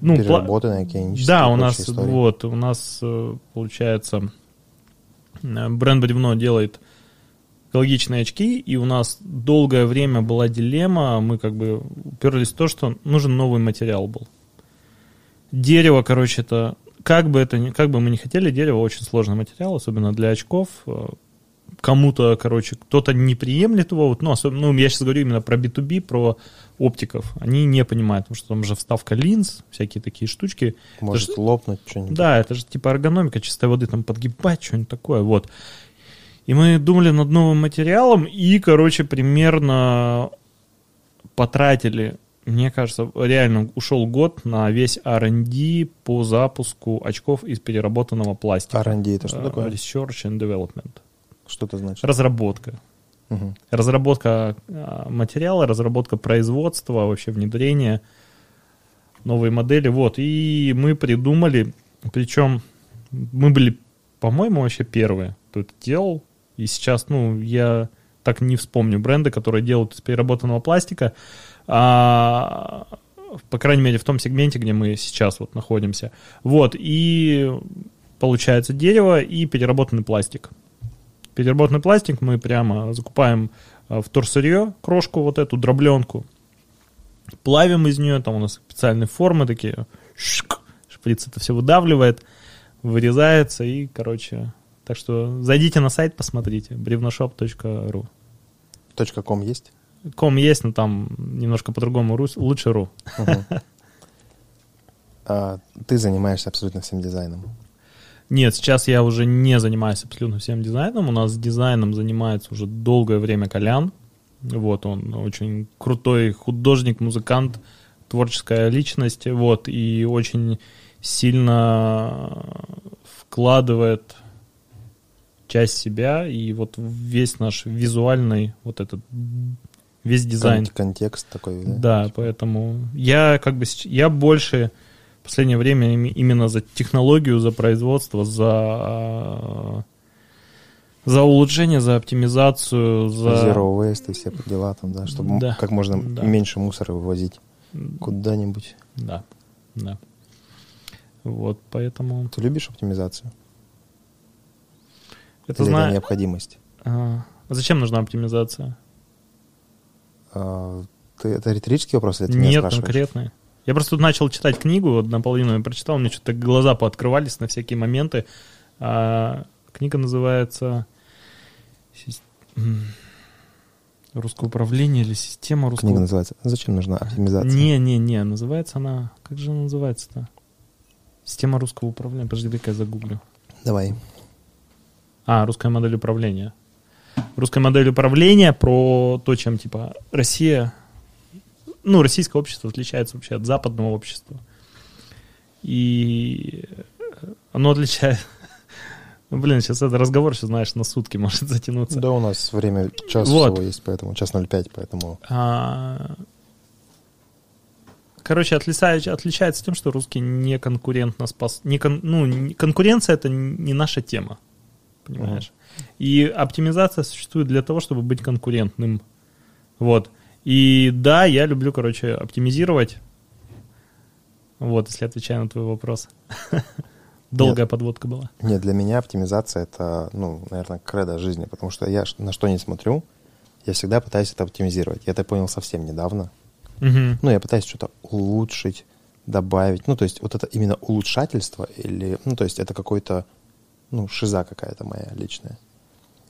Ну, переработанный, океанический. Да, у нас, вот, у нас получается... Бренд «Бревно» делает экологичные очки, и у нас долгое время была дилемма, мы как бы уперлись в то, что нужен новый материал был. Дерево, короче, это, как бы мы ни хотели, дерево очень сложный материал, особенно для очков. Кому-то, короче, кто-то не приемлет его, вот, ну, особенно, ну, я сейчас говорю именно про B2B, про оптиков. Они не понимают, потому что там же вставка линз, всякие такие штучки. Может лопнуть что-нибудь. Да, это же типа эргономика чистой воды, там подгибать, что-нибудь такое, вот. И мы думали над новым материалом и, короче, примерно потратили, мне кажется, реально ушел год на весь R&D по запуску очков из переработанного пластика. R&D это что такое? Research and Development. Что это значит? Разработка. Угу. Разработка материала, разработка производства, вообще внедрение, новые модели. Вот. И мы придумали, причем мы были, по-моему, вообще первые, кто это делал. И сейчас, ну, я так не вспомню бренды, которые делают из переработанного пластика, по крайней мере, в том сегменте, где мы сейчас вот находимся. Вот, и получается дерево и переработанный пластик. Переработанный пластик мы прямо закупаем вторсырье, крошку вот эту, дробленку, плавим из нее, там у нас специальные формы такие, шприц это все выдавливает, вырезается и, короче... Так что зайдите на сайт, посмотрите. brevnoshop.ru. .com есть? Ком есть, но там немножко по-другому. Лучше .ru. Угу. А ты занимаешься абсолютно всем дизайном? Нет, сейчас я уже не занимаюсь абсолютно всем дизайном. У нас дизайном занимается уже долгое время Колян. Вот он очень крутой художник, музыкант, творческая личность. Вот, и очень сильно вкладывает... часть себя, и вот весь наш визуальный, вот этот, весь дизайн. Контекст такой. Да, поэтому я как бы, я больше в последнее время именно за технологию, за производство, за улучшение, за оптимизацию, за... Zero waste и все дела там, да, чтобы да, как можно да. меньше мусора вывозить куда-нибудь. Да, да. Вот, поэтому... Ты любишь оптимизацию? Это необходимость. Зачем нужна оптимизация? Это риторический вопрос? Или ты меня спрашиваешь? Нет, конкретный. Я просто тут начал читать книгу, вот наполовину я прочитал, мне что-то глаза пооткрывались на всякие моменты. Книга называется «Русское управление» или «Система русского». Книга называется «Зачем нужна оптимизация?» Не, называется она... Как же она называется-то? «Система русского управления». Подожди, дай-ка я загуглю. Давай. «Русская модель управления». «Русская модель управления» про то, чем, типа, Россия... Ну, российское общество отличается вообще от западного общества. И оно отличает... Блин, сейчас этот разговор, сейчас, знаешь, на сутки может затянуться. Да, у нас время час вот. Всего есть, поэтому час 05, поэтому... Короче, отличается тем, что русские не конкурентно спас... конкуренция — это не наша тема. Понимаешь? И оптимизация существует для того, чтобы быть конкурентным. Вот. И да, я люблю, короче, оптимизировать. Вот, если отвечаю на твой вопрос. Долгая подводка была. Нет, для меня оптимизация — это, ну, наверное, кредо жизни, потому что я на что не смотрю, я всегда пытаюсь это оптимизировать. Я это понял совсем недавно. Угу. Ну, я пытаюсь что-то улучшить, добавить. Ну, то есть вот это именно улучшательство или... Ну, то есть это какой-то шиза какая-то моя личная.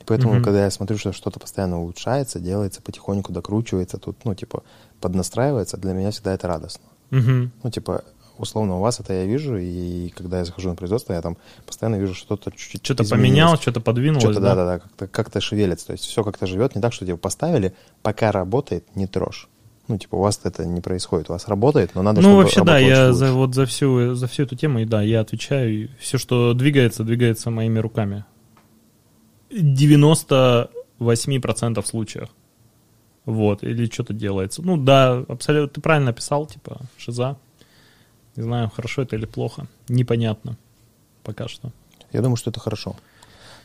поэтому, когда я смотрю, что что-то постоянно улучшается, делается, потихоньку докручивается, тут, ну, типа, поднастраивается, для меня всегда это радостно. Ну, типа, условно, у вас это я вижу, и когда я захожу на производство, я там постоянно вижу, что-то чуть-чуть что-то изменилось. Поменял, что-то подвинулось. Что-то, да-да-да, как-то шевелится, то есть все как-то живет, не так, что, типа, поставили, пока работает, не трожь. Ну, типа, у вас это не происходит, у вас работает, но надо, чтобы вообще, да, я за всю эту тему, и да, я отвечаю, и все, что двигается, двигается моими руками. 98% случаев. Вот, или что-то делается. Ну, да, абсолютно, ты правильно описал, типа, шиза. Не знаю, хорошо это или плохо, непонятно пока что. Я думаю, что это хорошо.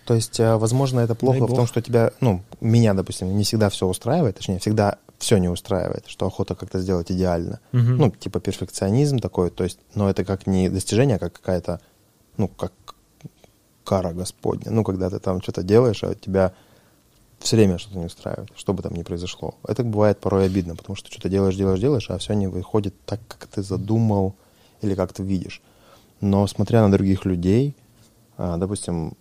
То есть, возможно, это плохо в том, что тебя, ну, меня, допустим, не всегда все устраивает, точнее, всегда все не устраивает, что охота как-то сделать идеально. Ну, типа перфекционизм такой, то есть, но это как не достижение, а как какая-то, ну, как кара Господня. Ну, когда ты там что-то делаешь, а тебя все время что-то не устраивает, что бы там ни произошло. Это бывает порой обидно, потому что что-то делаешь, а все не выходит так, как ты задумал или как ты видишь. Но смотря на других людей, допустим,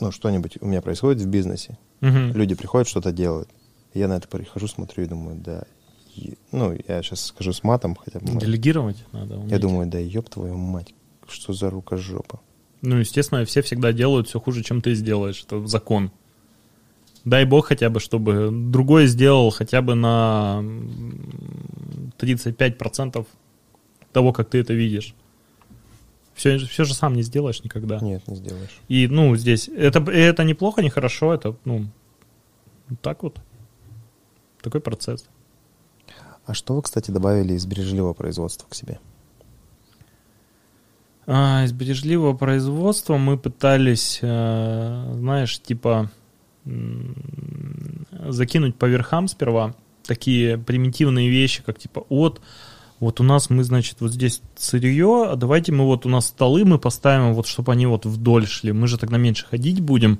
ну, что-нибудь у меня происходит в бизнесе. Люди приходят, что-то делают. Я на это прихожу, смотрю и думаю, да... Ну, я сейчас скажу с матом хотя бы. Делегировать надо уметь. Я думаю, да ёб твою мать, что за рукожопа. Ну, естественно, все всегда делают все хуже, чем ты сделаешь. Это закон. Дай бог хотя бы, чтобы другой сделал хотя бы на 35% того, как ты это видишь. Все же сам не сделаешь никогда. Нет, не сделаешь. И, ну, здесь... Это не плохо, не хорошо, это, ну, так вот. Такой процесс. А что вы, кстати, добавили из бережливого производства к себе? Из бережливого производства мы пытались, знаешь, типа, закинуть по верхам сперва такие примитивные вещи, как, типа, вот у нас мы, значит, вот здесь сырье, а давайте мы вот у нас столы мы поставим, вот чтобы они вот вдоль шли, мы же тогда меньше ходить будем,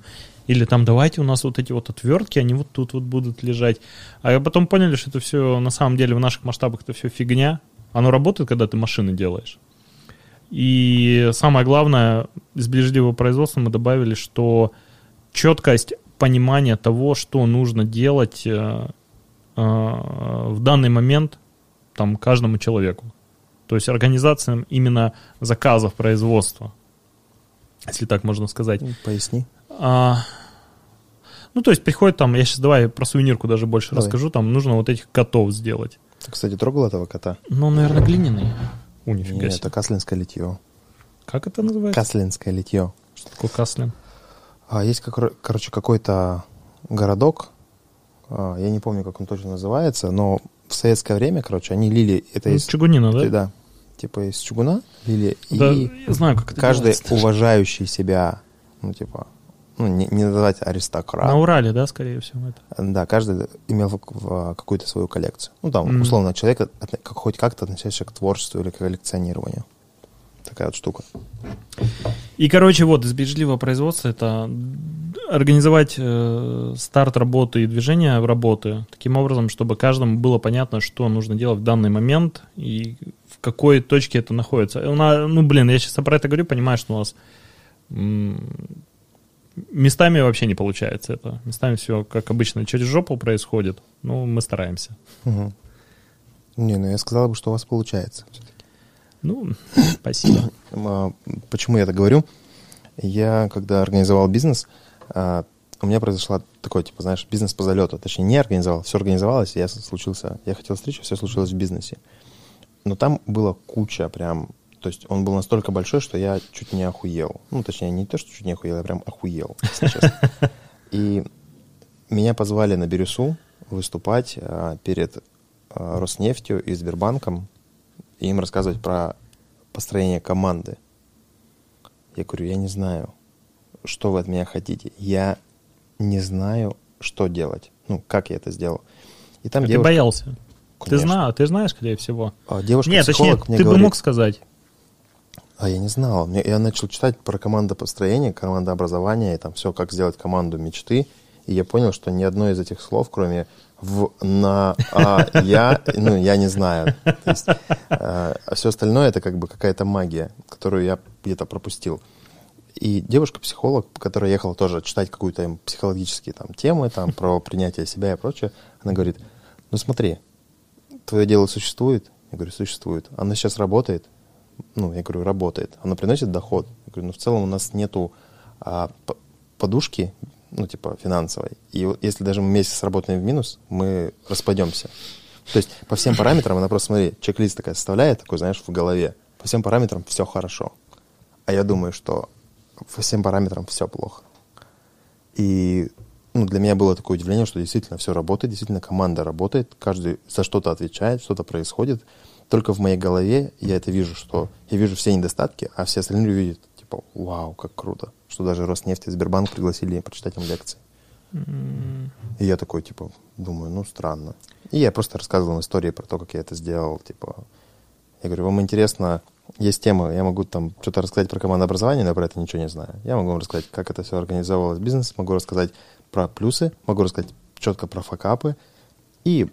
или там давайте у нас вот эти вот отвертки, они вот тут вот будут лежать. А потом поняли, что это все, на самом деле, в наших масштабах это все фигня, оно работает, когда ты машины делаешь. И самое главное, из бережливого производства мы добавили, что четкость понимания того, что нужно делать в данный момент, там, каждому человеку. То есть организациям именно заказов производства, если так можно сказать. Поясни. Ну, то есть приходит там, я сейчас давай про сувенирку даже больше расскажу, там нужно вот этих котов сделать. Ты, кстати, трогал этого кота? Ну, он, наверное, глиняный. У, нифига себе. Нет, это каслинское литье. Как это называется? Каслинское литье. Что такое Каслин? Есть, короче, какой-то городок, я не помню, как он точно называется, но в советское время, короче, они лили... это из чугунина, да? Да, типа из чугуна лили. Да, и я знаю, как это каждый делается, уважающий себя, ну, типа, ну, не называть аристократ. На Урале, да, скорее всего? Это. Да, каждый имел какую-то свою коллекцию. Ну, там, условно, человек хоть как-то относящийся к творчеству или к коллекционированию. Такая вот штука. И, короче, вот, из бережливого производства это организовать старт работы и движение работы таким образом, чтобы каждому было понятно, что нужно делать в данный момент и в какой точке это находится. Ну, блин, я сейчас про это говорю, понимаю, что у нас местами вообще не получается это. Местами все, как обычно, через жопу происходит. Ну, мы стараемся. Угу. Не, ну я сказал бы, что у вас получается. Ну, спасибо. Почему я это говорю? Я, когда организовал бизнес, у меня произошла такой, типа, знаешь, бизнес по залету. Точнее, не организовал, все организовалось, я хотел встречу, все случилось в бизнесе. Но там была куча прям, то есть он был настолько большой, что я чуть не охуел. Ну, точнее, не то, что чуть не охуел, я прям охуел, если честно. И меня позвали на Бирюсу выступать перед Роснефтью и Сбербанком, и им рассказывать про построение команды. Я говорю, я не знаю, что вы от меня хотите. Я не знаю, что делать. Ну, как я это сделал. И там девушка... Ты боялся. Ты знаешь, скорее всего. Девушка-психолог мне говорит... Нет, точнее, ты бы мог сказать. А я не знал. Я начал читать про командопостроение, командообразование, и там все, как сделать команду мечты. И я понял, что ни одно из этих слов, кроме... я не знаю. То есть, все остальное это как бы какая-то магия, которую я где-то пропустил. И девушка-психолог, которая ехала тоже читать какую-то им психологические там, темы там, про принятие себя и прочее, она говорит, ну смотри, твое дело существует? Я говорю, существует. Оно сейчас работает? Ну, я говорю, работает. Оно приносит доход? Я говорю, ну в целом у нас нету подушки, ну типа финансовой. И если даже мы месяц работаем в минус, мы распадемся. То есть по всем параметрам, она просто, смотри, чек-лист такая составляет, такой, знаешь, в голове. По всем параметрам все хорошо. А я думаю, что по всем параметрам все плохо. И ну, для меня было такое удивление, что действительно все работает, действительно команда работает, каждый за что-то отвечает, что-то происходит. Только в моей голове я это вижу, что я вижу все недостатки, а все остальные видят, типа, вау, как круто, что даже Роснефть и Сбербанк пригласили прочитать им лекции. И я такой, типа, думаю, ну, странно. И я просто рассказывал им истории про то, как я это сделал, типа. Я говорю, вам интересно, есть тема, я могу там что-то рассказать про командообразование, но я про это ничего не знаю. Я могу вам рассказать, как это все организовалось в бизнесе, могу рассказать про плюсы, могу рассказать четко про факапы. И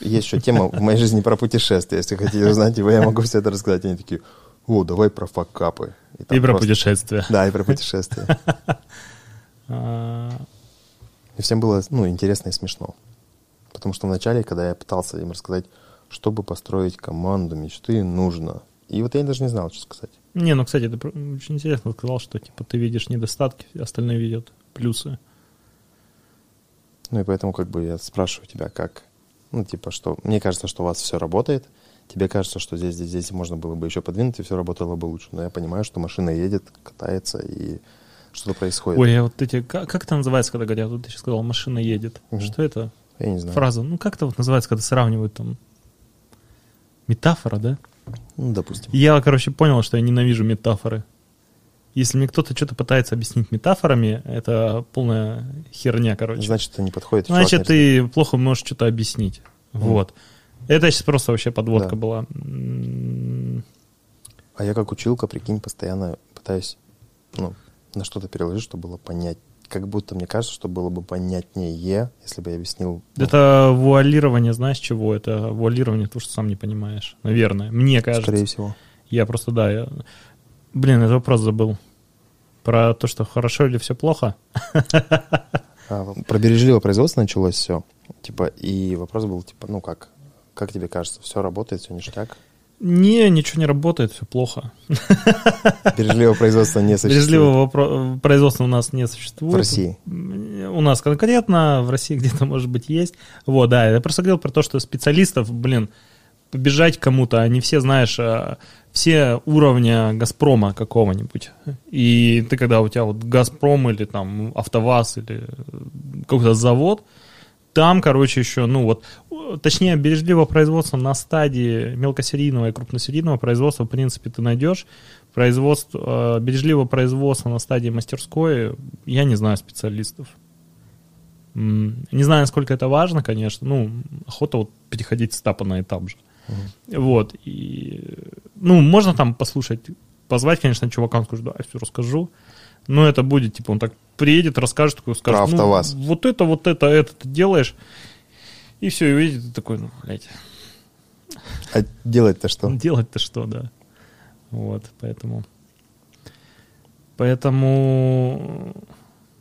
есть еще тема в моей жизни про путешествия. Если хотите узнать его, я могу все это рассказать. Они такие, о, давай про факапы. И про путешествия. Да, и про путешествия. И всем было, ну, интересно и смешно. Потому что вначале, когда я пытался им рассказать, чтобы построить команду мечты, нужно. И вот я даже не знал, что сказать. Не, ну, кстати, это очень интересно. Ты сказал, что, типа, ты видишь недостатки, остальные видят плюсы. Ну, и поэтому, как бы, я спрашиваю тебя, как... Ну, типа, что... Мне кажется, что у вас все работает. Тебе кажется, что здесь можно было бы еще подвинуть, и все работало бы лучше. Но я понимаю, что машина едет, катается, и... Что-то происходит. Ой, а вот эти... Как это называется, когда говорят? Вот ты сейчас сказал, машина едет. Что это? Я не знаю. Фраза. Ну, как это вот называется, когда сравнивают там... Метафора, да? Ну, допустим. Я, короче, понял, что я ненавижу метафоры. Если мне кто-то что-то пытается объяснить метафорами, это полная херня, короче. Значит, ты не подходит. Значит, ты плохо можешь что-то объяснить. Вот. Это сейчас просто вообще подводка была. А я как училка, прикинь, постоянно пытаюсь... Ну... на что-то переложить, чтобы было понять. Как будто мне кажется, что было бы понятнее, если бы я объяснил. Это вуалирование, знаешь, чего? Это вуалирование того, что сам не понимаешь. Наверное. Мне кажется. Скорее всего. Я просто, да, я... Блин, этот вопрос забыл. Про то, что хорошо или все плохо. Про бережливое производство началось все. Типа, и вопрос был, типа, ну как? Как тебе кажется? Все работает, все ништяк? Не, ничего не работает, все плохо. Бережливого производства не существует. Бережливого производства у нас не существует. В России? У нас конкретно, в России где-то, может быть, есть. Вот, да, я просто говорил про то, что специалистов, блин, побежать кому-то, они все, знаешь, все уровня «Газпрома» какого-нибудь. И ты, когда у тебя вот «Газпром» или там «АвтоВАЗ» или какой-то завод, там, короче, еще, ну вот, точнее, бережливого производства на стадии мелкосерийного и крупносерийного производства, в принципе, ты найдешь. Производство, бережливого производства на стадии мастерской, я не знаю специалистов. Не знаю, насколько это важно, конечно, ну, охота вот переходить с этапа на этап же. Вот, и, ну, можно там послушать, позвать, конечно, чувакам, скажу, да, я все расскажу. Но это будет, типа, он так приедет, расскажет, такой, скажет, ну, вот это ты делаешь, и все, и увидит, ты такой, ну, блядь. А делать-то что? Делать-то что, да. Вот, поэтому... Ну,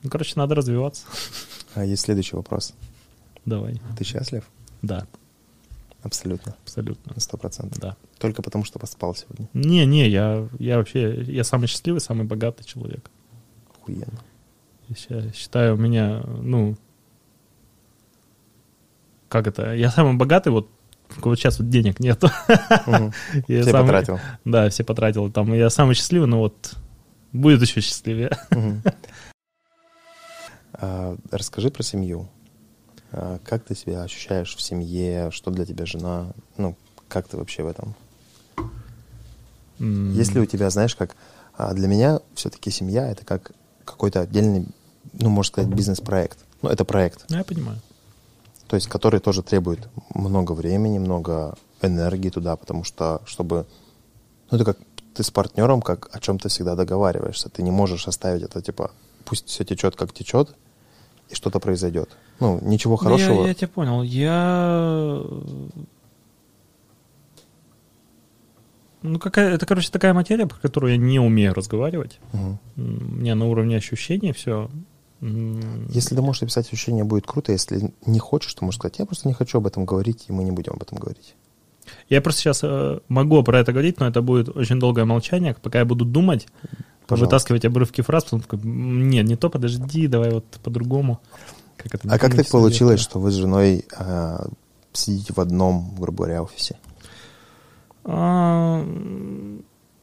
короче, надо развиваться. А есть следующий вопрос. Давай. Ты счастлив? Да. Абсолютно? Абсолютно. 100%? Да. Только потому, что поспал сегодня? Не, я вообще... Я самый счастливый, самый богатый человек. Охуенно. Я считаю, у меня, ну... Как это? Я самый богатый, вот сейчас вот денег нету. Все потратил. Да, все потратил. Там я самый счастливый, но вот будет еще счастливее. Расскажи про семью. Как ты себя ощущаешь в семье? Что для тебя жена? Ну, как ты вообще в этом? Есть ли у тебя, знаешь, как... Для меня все-таки семья — это как какой-то отдельный, ну, можно сказать, бизнес-проект. Ну, это проект. Я понимаю. То есть, который тоже требует много времени, много энергии туда, потому что, чтобы... Ну, это как ты с партнером как о чем-то всегда договариваешься. Ты не можешь оставить это, типа, пусть все течет, как течет, и что-то произойдет. Ну, ничего хорошего. Я тебя понял. Ну, это, короче, такая материя, про которую я не умею разговаривать. Угу. У меня на уровне ощущений все. Если ты можешь описать ощущение, будет круто. Если не хочешь, то можешь сказать, я просто не хочу об этом говорить, и мы не будем об этом говорить. Я просто сейчас могу про это говорить, но это будет очень долгое молчание, пока я буду думать, вытаскивать обрывки фраз, потом такой, нет, не то, подожди, давай вот по-другому. Как это, а как так получилось, что вы с женой сидите в одном, грубо говоря, офисе?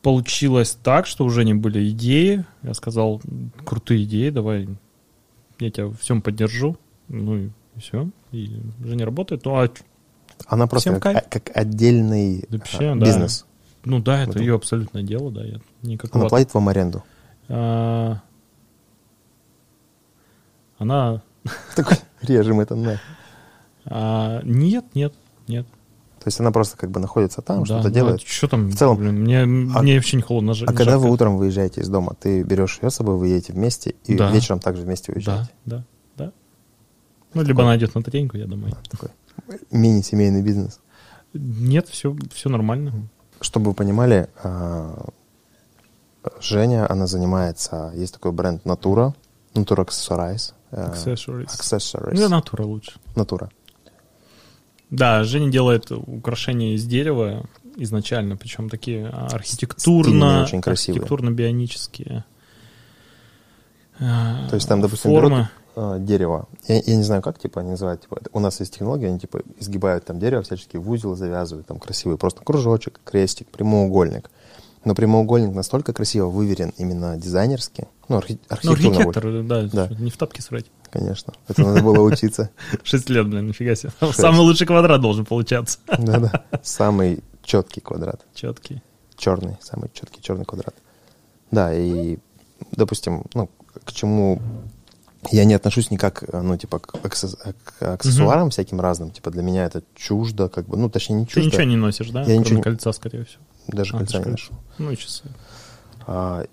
Получилось так, что уже не были идеи. Я сказал, крутые идеи, давай я тебя всем поддержу. Ну и все. И Женя работает. Ну, а она просто как отдельный вообще, бизнес. Да. Ну да, это ее абсолютное дело. Да, я никакого... Она платит вам аренду? Она... Такой, режем это на. Нет. То есть она просто как бы находится там, да, что-то делает. Что там, в целом, блин, мне вообще не холодно. А когда вы утром выезжаете из дома, ты берешь ее с собой, вы едете вместе, и вечером также вместе уезжаете. Да. Ну, либо она идет на тренинг, я думаю. Такой мини-семейный бизнес. Нет, все нормально. Чтобы вы понимали, Женя, она занимается, есть такой бренд Natura, Natura Accessories. Да, Natura лучше. Natura. Да, Женя делает украшения из дерева изначально, причем такие архитектурно-бионические. То есть там, допустим, формы. Берут дерево. Я не знаю, как типа они называют. Типа, у нас есть технологии, они типа изгибают там дерево, всячески в узел завязывают, там красивый просто кружочек, крестик, прямоугольник. Но прямоугольник настолько красиво выверен именно дизайнерски. Ну, архитектор, да, не в тапки срать. Конечно, это надо было учиться. 6 лет, блин, нифига себе. 6. Самый лучший квадрат должен получаться. Да-да, самый четкий квадрат. Четкий. Черный, самый четкий черный квадрат. Да, и, допустим, ну, к чему... Я не отношусь никак, ну, типа, к аксессуарам всяким разным. Типа, для меня это чуждо, как бы, ну, точнее, не чуждо. Ты ничего не носишь, да? Я ничего... кольца, скорее всего. Даже кольца не ношу. Ну, и часы.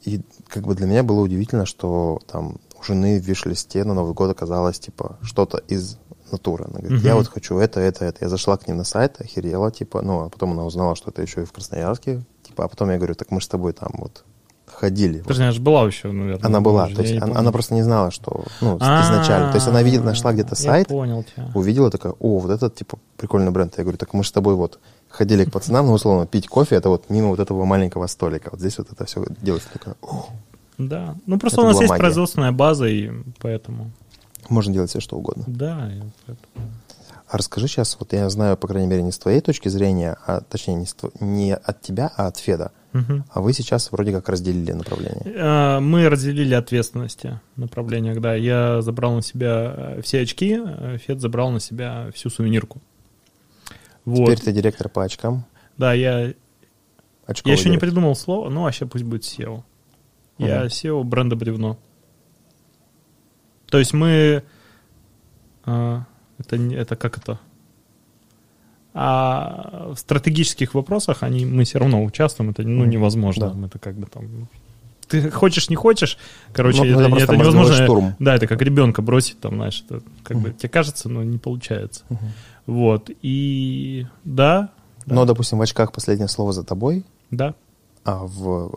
И, как бы, для меня было удивительно, что там... жены в виш-листе на Новый год оказалось, типа, что-то из Натуры. Она говорит, я вот хочу это. Я зашла к ней на сайт, охерела, типа, ну, а потом она узнала, что это еще и в Красноярске. Типа, а потом я говорю, так мы же с тобой там вот ходили. Подожди, она же была еще, наверное. Она была, то есть она просто не знала, что, ну, изначально. То есть она, видит, нашла где-то сайт, увидела, такая, о, вот этот, типа, прикольный бренд. Я говорю, так мы же с тобой вот ходили к пацанам, ну, условно, пить кофе, это вот мимо вот этого маленького столика. Вот здесь вот это все делается. Такая, о. Да, ну просто это у нас есть магия. Производственная база, и поэтому... Можно делать все, что угодно. Да. А расскажи сейчас, вот я знаю, по крайней мере, не с твоей точки зрения, а точнее не от тебя, а от Феда. Угу. А вы сейчас вроде как разделили направление. Мы разделили ответственности в направлениях, да. Я забрал на себя все очки, Фед забрал на себя всю сувенирку. Вот. Теперь ты директор по очкам. Да, я еще не придумал слово, но вообще пусть будет SEO. Я SEO бренда «Бревно». То есть мы... Это как это? А в стратегических вопросах мы все равно участвуем. Это невозможно. Да. Это как бы там... Ты хочешь, не хочешь. Короче, это невозможно. Штурм. Да, это как ребенка бросить. Там, знаешь, это как бы тебе кажется, но не получается. Вот. И да. Но, допустим, в очках последнее слово за тобой. Да. А в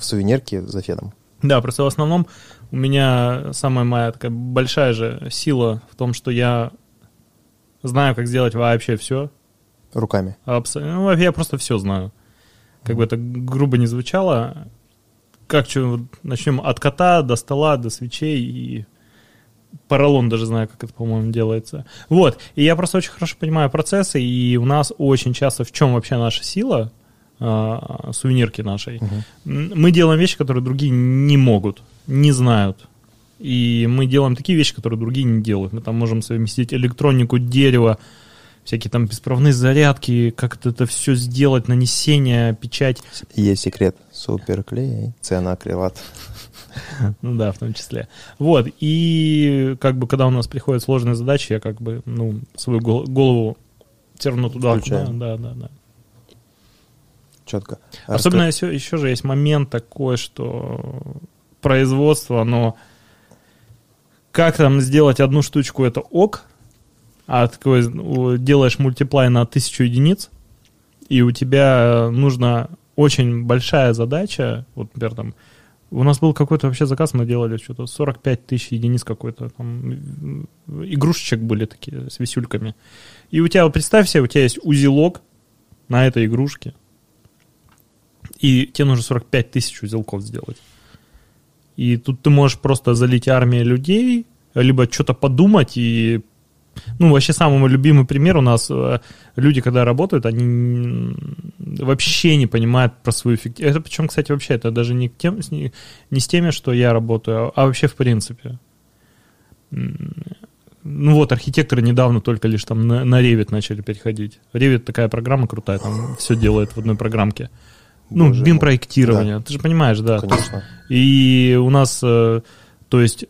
сувенирке за Федом. Да, просто в основном у меня самая моя такая большая же сила в том, что я знаю, как сделать вообще все. Руками. Ну, я просто все знаю. Как бы это грубо не звучало. Начнем от кота до стола, до свечей и... Поролон даже знаю, как это, по-моему, делается. Вот. И я просто очень хорошо понимаю процессы, и у нас очень часто в чем вообще наша сила... сувенирки нашей. Мы делаем вещи, которые другие не могут, не знают. И мы делаем такие вещи, которые другие не делают. Мы там можем совместить электронику, дерево, всякие там беспроводные зарядки, как это все сделать, нанесение, печать. Есть секрет. Суперклей, цианакрилат. Ну да, в том числе. Вот. И как бы, когда у нас приходят сложные задачи, я как бы, ну, свою голову терну туда. Да. Четко. Особенно еще же есть момент такой, что производство, но как там сделать одну штучку, это ок, а такой делаешь мультиплай на 1000 единиц, и у тебя нужна очень большая задача, вот, например, там, у нас был какой-то вообще заказ, мы делали что-то 45 тысяч единиц какой-то, там, игрушечек были такие с висюльками. И у тебя, вот представь себе, у тебя есть узелок на этой игрушке, и тебе нужно 45 тысяч узелков сделать. И тут ты можешь просто залить армию людей, либо что-то подумать и... Ну, вообще, самый любимый пример у нас, люди, когда работают, они вообще не понимают про свою эффективность. Это причем, кстати, вообще, это даже не с теми, что я работаю, а вообще в принципе. Ну вот, архитекторы недавно только лишь там на Revit начали переходить. Revit такая программа крутая, там все делает в одной программке. Ну, BIM-проектирование, да. Ты же понимаешь, да. Конечно. И у нас, то есть...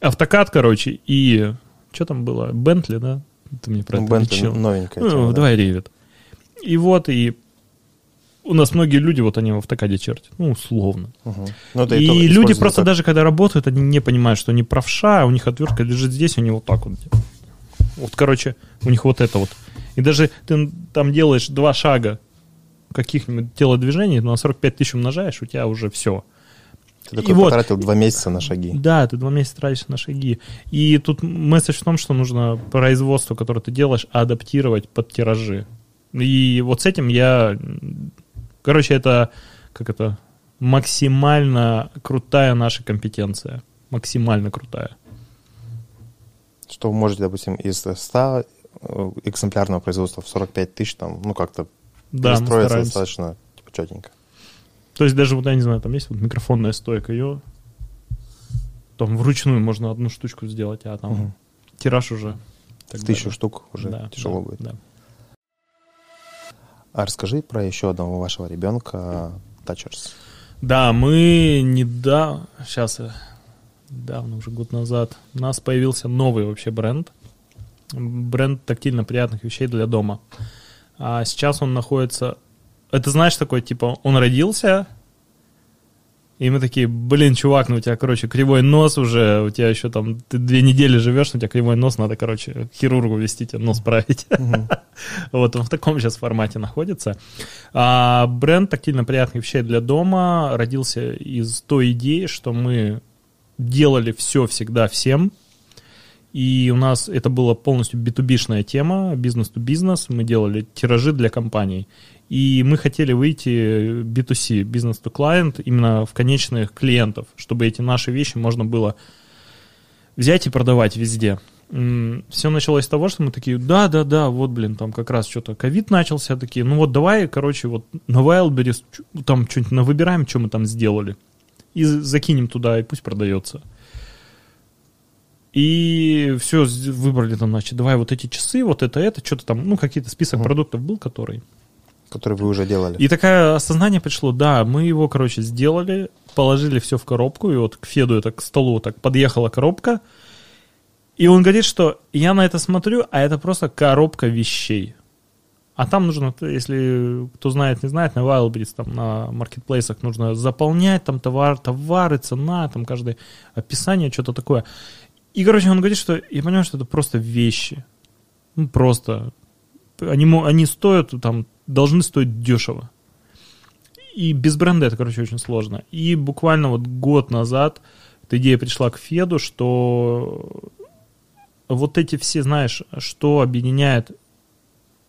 Автокад, короче, и... Что там было? Бентли, да? Ты мне про это Бентли новенькая. Ну, давай Ревит. И вот, и... У нас многие люди, вот они в автокаде чертят. Ну, условно. Угу. Но это и люди просто так. Даже когда работают, они не понимают, что они правша, у них отвертка лежит здесь, у них вот так вот. Вот, короче, у них вот это вот. И даже ты там делаешь два шага каких-нибудь телодвижений, на 45 тысяч умножаешь, у тебя уже все. Ты такой и потратил вот, 2 месяца на шаги. Да, ты 2 месяца тратишь на шаги. И тут месседж в том, что нужно производство, которое ты делаешь, адаптировать под тиражи. И вот с этим я... Короче, это... Как это? Максимально крутая наша компетенция. Максимально крутая. Что вы можете, допустим, из 100 экземплярного производства в 45 тысяч, там, ну, как-то перестроиться, да, достаточно типа, четенько. То есть даже, вот я не знаю, там есть вот микрофонная стойка, ее там вручную можно одну штучку сделать, а там тираж уже... В 1000 штук уже да, тяжело будет. Да. А расскажи про еще одного вашего ребенка, Touchers. Да, мы недавно... Сейчас, давно, уже год назад, у нас появился новый вообще бренд. Бренд тактильно приятных вещей для дома. А сейчас он находится... Это, знаешь, такой, типа, он родился, и мы такие, блин, чувак, ну у тебя, короче, кривой нос уже, у тебя еще там, ты 2 недели живешь, у тебя кривой нос, надо, короче, к хирургу везти, тебе нос править. Вот он в таком сейчас формате находится. Бренд тактильно приятных вещей для дома родился из той идеи, что мы делали все всегда всем, и у нас это была полностью B2B-шная тема, бизнес-to-бизнес, мы делали тиражи для компаний. И мы хотели выйти B2C, business to client, именно в конечных клиентов, чтобы эти наши вещи можно было взять и продавать везде. Все началось с того, что мы такие, да, вот, блин, там как раз что-то ковид начался, такие, ну вот давай, короче, вот на Wildberries там что-нибудь навыбираем, что мы там сделали, и закинем туда, и пусть продается. И все, выбрали там, значит, давай вот эти часы, вот это, что-то там, ну какие-то список продуктов был, который вы уже делали. И такое осознание пришло, да, мы его, короче, сделали, положили все в коробку, и вот к Феду, это к столу, так подъехала коробка, и он говорит, что я на это смотрю, а это просто коробка вещей. А там нужно, если кто знает, не знает, на Wildberries, там, на маркетплейсах нужно заполнять, там, товары, цена, там, каждое описание, что-то такое. И, короче, он говорит, что я понимаю, что это просто вещи. Ну, просто. Они стоят, там, должны стоить дешево. И без бренда это, короче, очень сложно. И буквально вот год назад эта идея пришла к Феду, что вот эти все, знаешь, что объединяет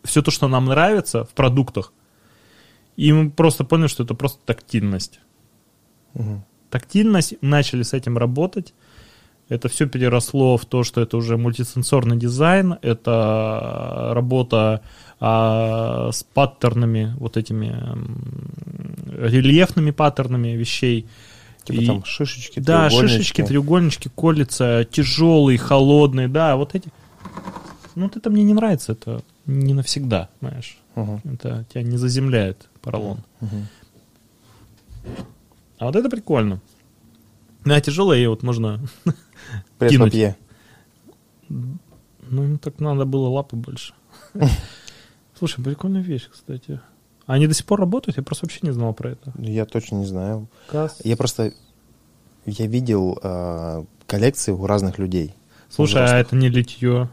все то, что нам нравится в продуктах. И мы просто поняли, что это просто тактильность. Угу. Тактильность, начали с этим работать. Это все переросло в то, что это уже мультисенсорный дизайн, это работа с паттернами, вот этими рельефными паттернами вещей. Типа и, там шишечки, да, треугольнички. Да, шишечки, треугольнички, колется, тяжелые, холодные, да, вот эти. Ну, вот это мне не нравится, это не навсегда, знаешь. Угу. Это тебя не заземляет поролон. Угу. А вот это прикольно. Да, тяжелая, и вот можно... Пресс-папье. Ну, так надо было лапы больше. Слушай, прикольная вещь, кстати. Они до сих пор работают? Я просто вообще не знал про это. Я точно не знаю. Я видел коллекции у разных людей. Слушай, а это не литье?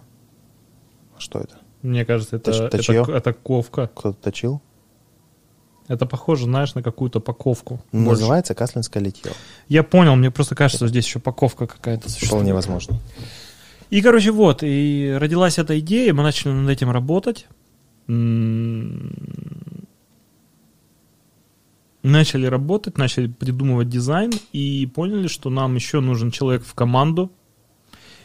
Что это? Мне кажется, это ковка. Кто-то точил? Это похоже, знаешь, на какую-то паковку. Называется каслинское литье. Я понял, мне просто кажется, что здесь еще паковка какая-то существует. Вполне возможно. И, короче, вот, и родилась эта идея, мы начали над этим работать. Начали работать, начали придумывать дизайн и поняли, что нам еще нужен человек в команду.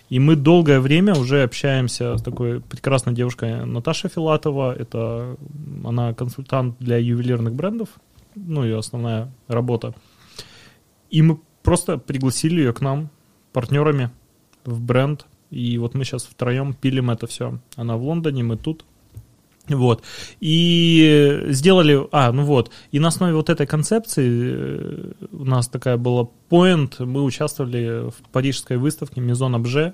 И мы долгое время уже общаемся с такой прекрасной девушкой Наташа Филатова. Это она консультант для ювелирных брендов, ну, ее основная работа. И мы просто пригласили ее к нам партнерами в бренд. И вот мы сейчас втроем пилим это все. Она в Лондоне, мы тут. Вот. И сделали... И на основе вот этой концепции у нас такая была поинт. Мы участвовали в парижской выставке Maison Objet.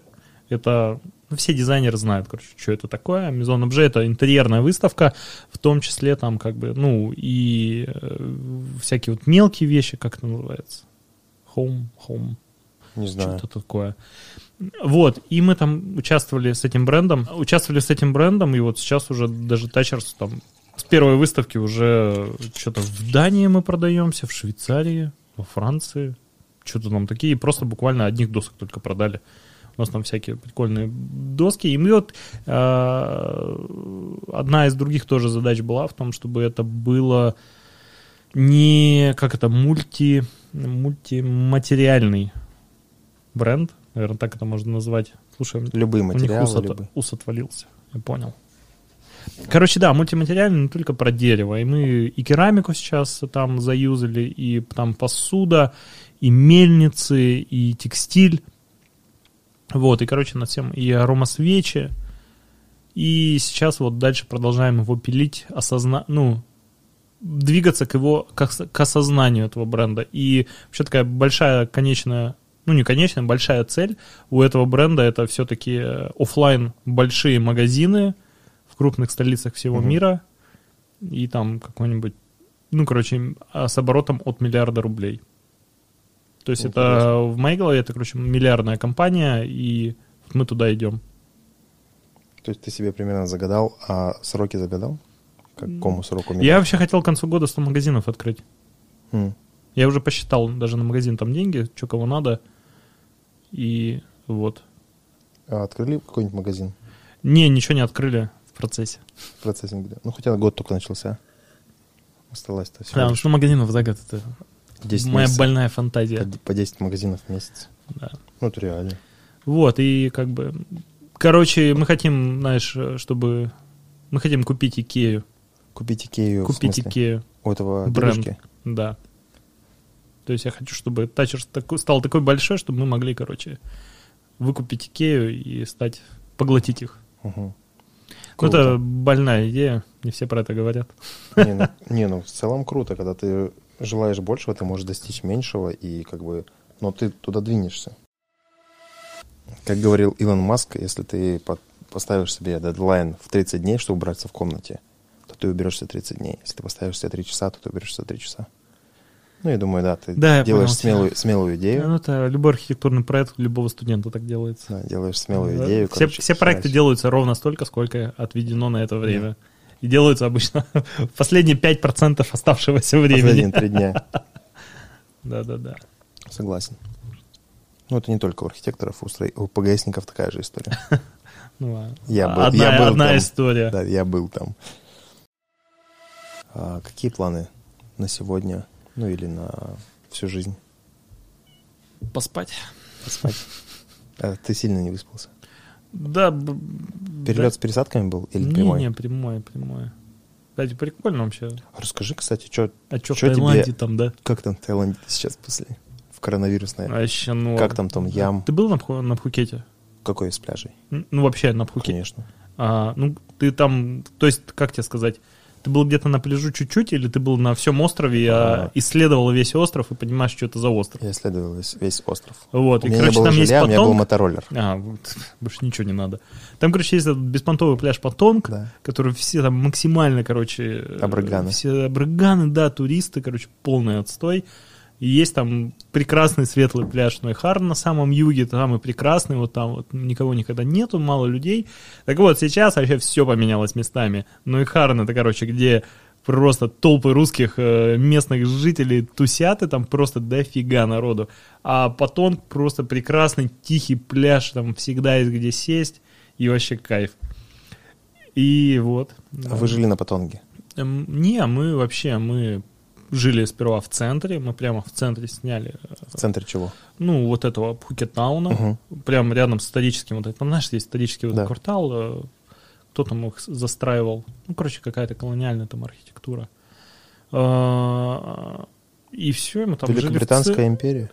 Это... все дизайнеры знают, короче, что это такое. Maison Objet — это интерьерная выставка, в том числе там как бы, ну, и всякие вот мелкие вещи, как это называется? Home. Не знаю. Что-то такое. Вот, и мы там участвовали с этим брендом, и вот сейчас уже даже Touchers там с первой выставки уже что-то в Дании мы продаемся, в Швейцарии, во Франции, что-то там такие, просто буквально одних досок только продали. У нас там всякие прикольные доски, и мы вот одна из других тоже задач была в том, чтобы это было не, как это, мультиматериальный бренд, наверное, так это можно назвать. Слушай, любые материалы, ус отвалился, я понял. Короче, да, мультиматериальный, но только про дерево. И мы и керамику сейчас там заюзали, и там посуда, и мельницы, и текстиль. Вот, и, короче, над всем, и аромасвечи. И сейчас вот дальше продолжаем его пилить, двигаться к осознанию этого бренда. И вообще такая большая цель у этого бренда — это все-таки офлайн большие магазины в крупных столицах всего мира и там какой-нибудь, с оборотом от $1 миллиард рублей. То есть это в моей голове, это, короче, миллиардная компания, и мы туда идем. То есть ты себе примерно загадал, а сроки загадал? К какому сроку? Я вообще хотел к концу года 100 магазинов открыть. Я уже посчитал даже на магазин там деньги, что кого надо. И вот. А открыли какой-нибудь магазин? Не, ничего не открыли в процессе. Хотя год только начался. Осталось-то все. Да, что магазинов за год — это моя больная фантазия. По 10 магазинов в месяц. Да. Это реально. Вот, и как бы... Короче, мы хотим, мы хотим купить Икею. Купить Икею. У этого бренда. Да. То есть я хочу, чтобы Touchers стал такой большой, чтобы мы могли, выкупить Икею и поглотить их. Это больная идея, не все про это говорят. В целом круто, когда ты желаешь большего, ты можешь достичь меньшего, и но ты туда двинешься. Как говорил Илон Маск, если ты поставишь себе дедлайн в 30 дней, чтобы убраться в комнате, то ты уберешься 30 дней. Если ты поставишь себе 3 часа, то ты уберешься 3 часа. Я думаю, да, ты делаешь смелую идею. Это любой архитектурный проект любого студента так делается. Да, делаешь смелую идею. Все проекты делаются ровно столько, сколько отведено на это время. И делаются обычно в последние 5% оставшегося времени. Последние 3 дня. Да. Согласен. Это не только у архитекторов, у ПГСников такая же история. Одна история. Да, я был там. Какие планы на сегодня? Или на всю жизнь? Поспать. А ты сильно не выспался? Да. Перелет с пересадками был или прямой? Не, прямой. Кстати, прикольно вообще. Расскажи, кстати, что в Таиланде тебе... там, да? Как там в Таиланде сейчас после? В коронавирус, наверное. Вообще, как там ям? Ты был на Пхукете? Какой из пляжей? Вообще на Пхукете. Конечно. Ты там... То есть, как тебе сказать... Ты был где-то на пляжу чуть-чуть, или ты был на всем острове, исследовал весь остров и понимаешь, что это за остров? Я исследовал весь остров. У меня не было жилья, у меня был мотороллер. Больше ничего не надо. Там, есть этот беспонтовый пляж Патонг, который все там максимально, Абрыганы. Все абрыганы, туристы, полный отстой. И есть там прекрасный светлый пляж Нойхар на самом юге, самый прекрасный, вот там вот никого никогда нету, мало людей. Так вот, сейчас вообще все поменялось местами. Нойхарн — это, короче, где просто толпы русских местных жителей тусят, и там просто дофига народу. А Патонг просто прекрасный, тихий пляж, там всегда есть где сесть, и вообще кайф. И вот. А вы жили на Патонге? Не, мы жили сперва в центре, мы прямо в центре сняли. В центре чего? Ну, вот этого Пхукеттауна, прямо рядом с историческим, вот это, знаешь, есть исторический вот квартал, кто там их застраивал, ну, короче, какая-то колониальная там архитектура. И все, мы там жили. Британская империя?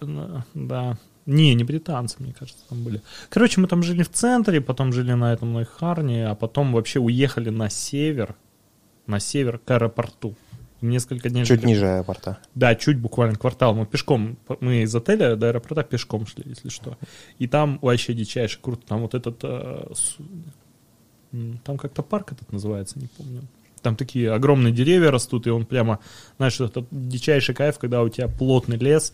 Да. Не британцы, мне кажется, там были. Короче, мы там жили в центре, потом жили на этом Нойхарне, а потом вообще уехали на север к аэропорту. Несколько дней чуть ниже аэропорта. Да, чуть буквально квартал. Мы из отеля до аэропорта пешком шли, если что. И там вообще дичайше круто. Там вот этот... Там как-то парк этот называется, не помню. Там такие огромные деревья растут, и он прямо... Знаешь, это дичайший кайф, когда у тебя плотный лес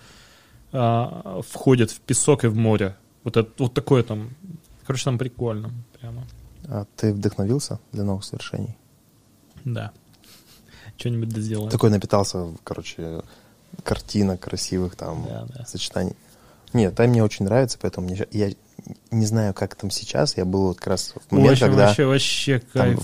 входит в песок и в море. Вот такое там... Короче, там прикольно прямо. А ты вдохновился для новых свершений? Да. Что-нибудь доделаем. Такой напитался, короче, картинок красивых там, сочетаний. Нет, там мне очень нравится, поэтому я не знаю, как там сейчас. Я был вот как раз в момент, когда... Вообще там,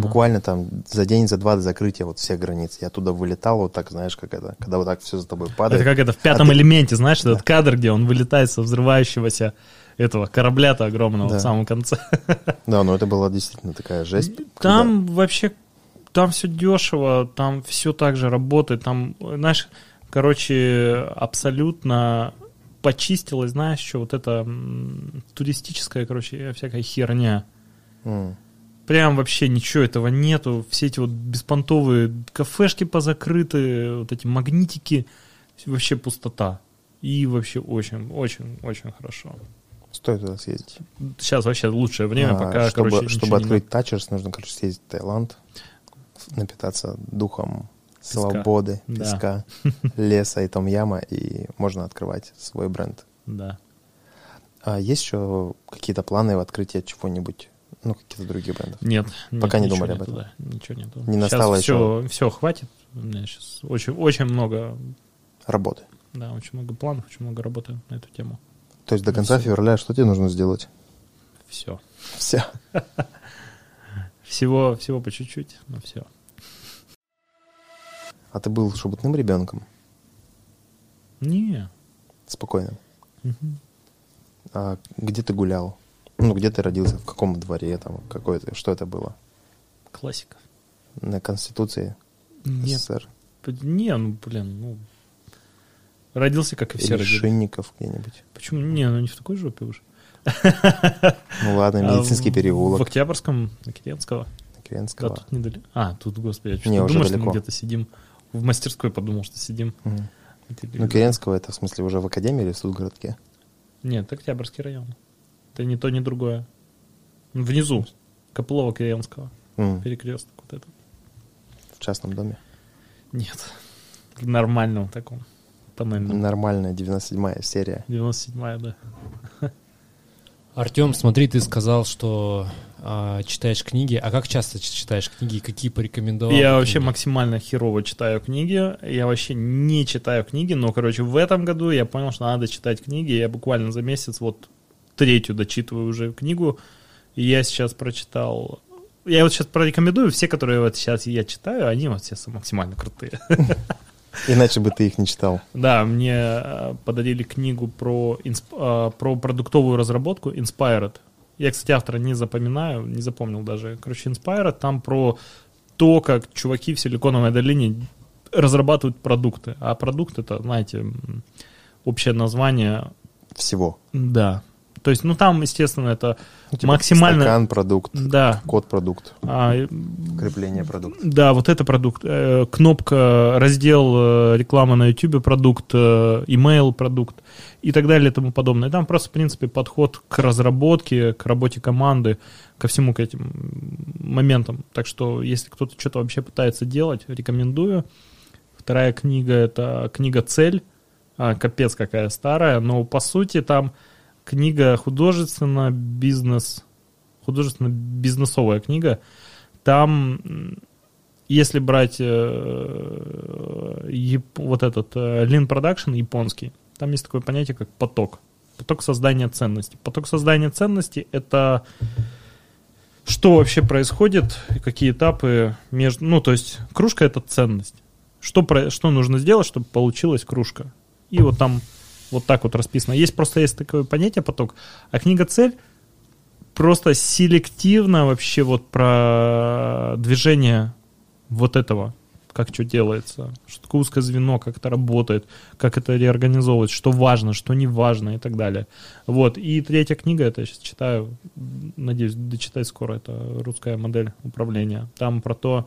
буквально там за день, за два до закрытия вот всех границ. Я оттуда вылетал вот так, знаешь, как это, когда вот так все за тобой падает. Это как это в «Пятом элементе», знаешь, этот кадр, где он вылетает со взрывающегося этого корабля-то огромного в самом конце. Да, но это была действительно такая жесть. Там вообще... Там все дешево, там все так же работает, там, знаешь, короче, абсолютно почистилось, знаешь, что вот эта туристическая, короче, всякая херня. Прям вообще ничего этого нету, все эти вот беспонтовые кафешки позакрыты, вот эти магнитики, вообще пустота. И вообще очень-очень-очень хорошо. Стоит туда съездить. Сейчас вообще лучшее время, пока, чтобы открыть Touchers, нужно, короче, съездить в Таиланд. Напитаться духом свободы, песка, леса и том-яма, и можно открывать свой бренд. Да. А есть еще какие-то планы в открытии чего-нибудь, ну, каких-то других брендов? Нет. Пока не думали об этом? Да, ничего нету. Не настало еще? Все, хватит. У меня сейчас очень много... Работы? Да, очень много планов, очень много работы на эту тему. То есть до конца февраля что тебе нужно сделать? Все. Все. Всего по чуть-чуть, но все. А ты был шебутным ребенком? Не. Спокойно. А где ты гулял? Ну, где ты родился? В каком дворе там? Что это было? Классика. На Конституции СССР? Не, родился, как и все родители. Или Шинников где-нибудь? Почему? Не, не в такой жопе уже. Ну ладно, медицинский переулок. В Октябрьском, на Киренского. Да, тут недалеко. Тут, господи, я что-то думал, что мы где-то сидим. В мастерской подумал, что сидим. Ну, Киренского это, в смысле, уже в академии или в Судгородке? Нет, Октябрьский район. Это ни то, ни другое. Внизу, Копылова, Киренского. Перекресток вот этот. В частном доме? Нет. В нормальном таком. Тоннельном. Нормальная, 97-я серия. 97-я, да. Артем, смотри, ты сказал, что читаешь книги. А как часто читаешь книги? Какие порекомендовал? Я вообще максимально херово читаю книги. Я вообще не читаю книги. Но, короче, в этом году я понял, что надо читать книги. Я буквально за месяц вот третью дочитываю уже книгу. И я сейчас прочитал... Я вот сейчас порекомендую. Все, которые вот сейчас я читаю, они вот все максимально крутые. Иначе бы ты их не читал. Да, мне подарили книгу про продуктовую разработку Inspired. Я, кстати, автора не запомнил даже. Короче, Inspired, там про то, как чуваки в Силиконовой долине разрабатывают продукты. А продукт — это, знаете, общее название... Всего. Да. То есть, там, естественно, это максимально... Стакан продукт, код продукт, крепление продукт. Да, вот это продукт. Кнопка, раздел реклама на YouTube продукт, email продукт и так далее и тому подобное. Там просто, в принципе, подход к разработке, к работе команды, ко всему к этим моментам. Так что, если кто-то что-то вообще пытается делать, рекомендую. Вторая книга — это книга «Цель». капец какая старая, но по сути там книга художественно-бизнесовая книга. Там, если брать вот этот Lean Production японский, там есть такое понятие, как поток. Поток создания ценности. Поток создания ценности — это что вообще происходит, какие этапы между... Ну, то есть кружка — это ценность. Что нужно сделать, чтобы получилась кружка? И вот там вот так вот расписано. Есть такое понятие поток. А книга «Цель» просто селективно вообще вот про движение вот этого. Как что делается, что такое узкое звено, как это работает, как это реорганизовывать, что важно, что не важно и так далее. Вот. И третья книга, это я сейчас читаю, надеюсь, дочитать скоро, это «Русская модель управления». Там про то,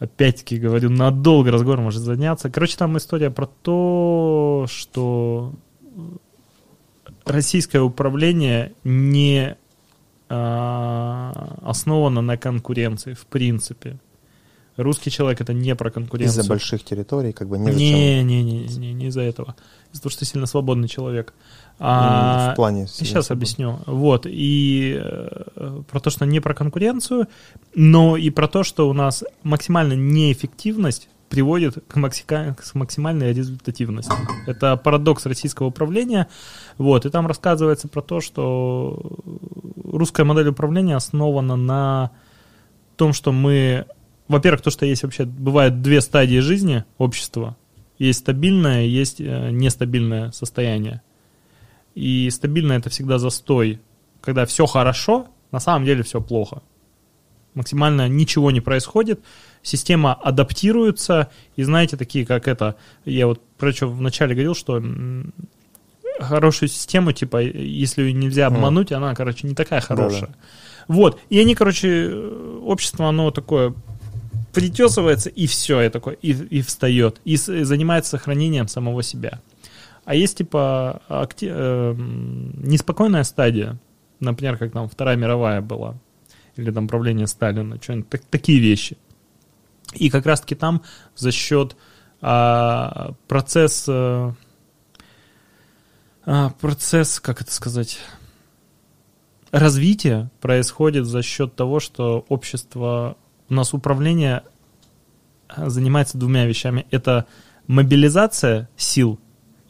опять-таки говорю, надолго разговор может заняться. Короче, там история про то, что российское управление не основано на конкуренции в принципе. Русский человек — это не про конкуренцию. Из-за больших территорий, как бы, не из-за этого. Из-за того, что ты сильно свободный человек. В плане... Сейчас объясню. Вот. И про то, что не про конкуренцию, но и про то, что у нас максимальная неэффективность приводит к максимальной результативности. Это парадокс российского управления. Вот. И там рассказывается про то, что русская модель управления основана на том, что мы... Во-первых, то, что есть вообще, бывают две стадии жизни общества. Есть стабильное, есть нестабильное состояние. И стабильное — это всегда застой. Когда все хорошо, на самом деле все плохо. Максимально ничего не происходит. Система адаптируется. И знаете, такие как это... Я вот про что вначале говорил, что хорошую систему, типа, если ее нельзя обмануть, она, короче, не такая хорошая. Да-да. Вот. И они, короче, общество, оно такое... притесывается, и все, и такое, и встает, и занимается сохранением самого себя. А есть, типа, неспокойная стадия, например, как там Вторая мировая была, или там правление Сталина, что-нибудь, такие вещи. И как раз-таки там за счет процесс, как это сказать... развития происходит за счет того, что общество... У нас управление занимается двумя вещами. Это мобилизация сил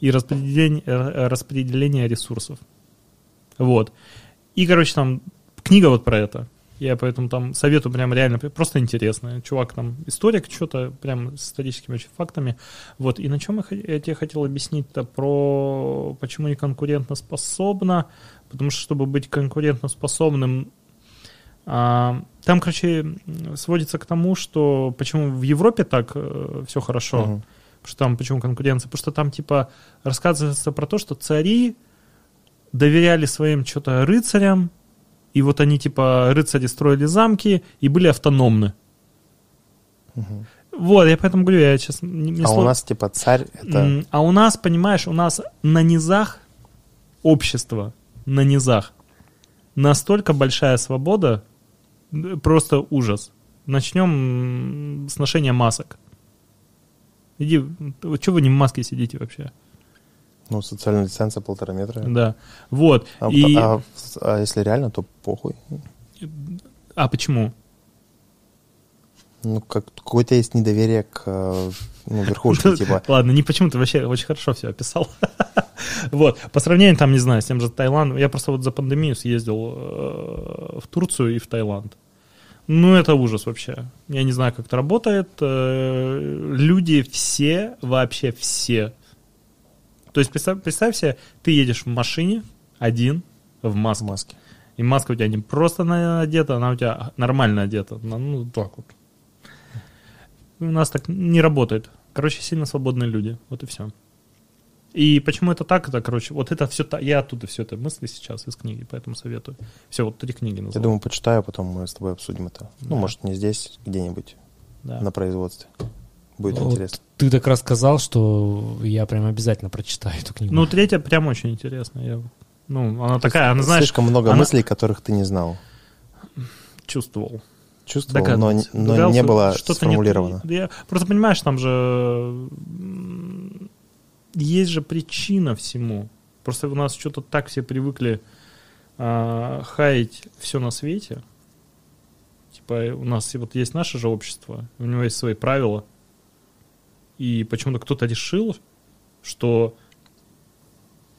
и распределение ресурсов. Вот. И, короче, там книга вот про это. Я поэтому там советую прям реально, просто интересно. Чувак там историк, что-то прям с историческими очень фактами. Вот. И на чем я тебе хотел объяснить-то про почему не конкурентоспособно. Потому что, чтобы быть конкурентоспособным, там, короче, сводится к тому, что почему в Европе так все хорошо, потому что там почему конкуренция, потому что там типа рассказывается про то, что цари доверяли своим что-то рыцарям, и вот они типа рыцари строили замки и были автономны. Вот, я поэтому говорю, я сейчас... у нас типа царь это... А у нас, понимаешь, у нас на низах общество, на низах настолько большая свобода, просто ужас. Начнем с ношения масок. Чего вы не в маске сидите вообще? Ну, социальная дистанция 1,5 метра. Да, вот. А если реально, то похуй. А почему? Ну, какое-то есть недоверие к верхушке, типа. Ладно, не почему, ты вообще очень хорошо все описал. Вот, по сравнению, там, не знаю, с тем же Таиландом. Я просто вот за пандемию съездил в Турцию и в Таиланд. Ну, это ужас вообще. Я не знаю, как это работает. Люди все, вообще все. То есть, представь себе, ты едешь в машине один в маске. И маска у тебя не просто надета, она у тебя нормально одета. Ну, так вот. У нас так не работает. Короче, сильно свободные люди. Вот и все. И почему это так? Это, короче, вот это все... Я оттуда все это мысли сейчас из книги, поэтому советую. Все, вот 3 книги назвал. Я думаю, почитаю, потом мы с тобой обсудим это. Да. Ну, может, не здесь, где-нибудь на производстве. Будет интересно. Ты так рассказал, что я прям обязательно прочитаю эту книгу. Ну, 3 прям очень интересно. Она такая, она, знаешь... Слишком много мыслей, которых ты не знал. Чувствовал, но не было сформулировано. Просто, понимаешь, там же есть же причина всему. Просто у нас что-то так все привыкли хаять все на свете. Типа у нас вот есть наше же общество, у него есть свои правила. И почему-то кто-то решил, что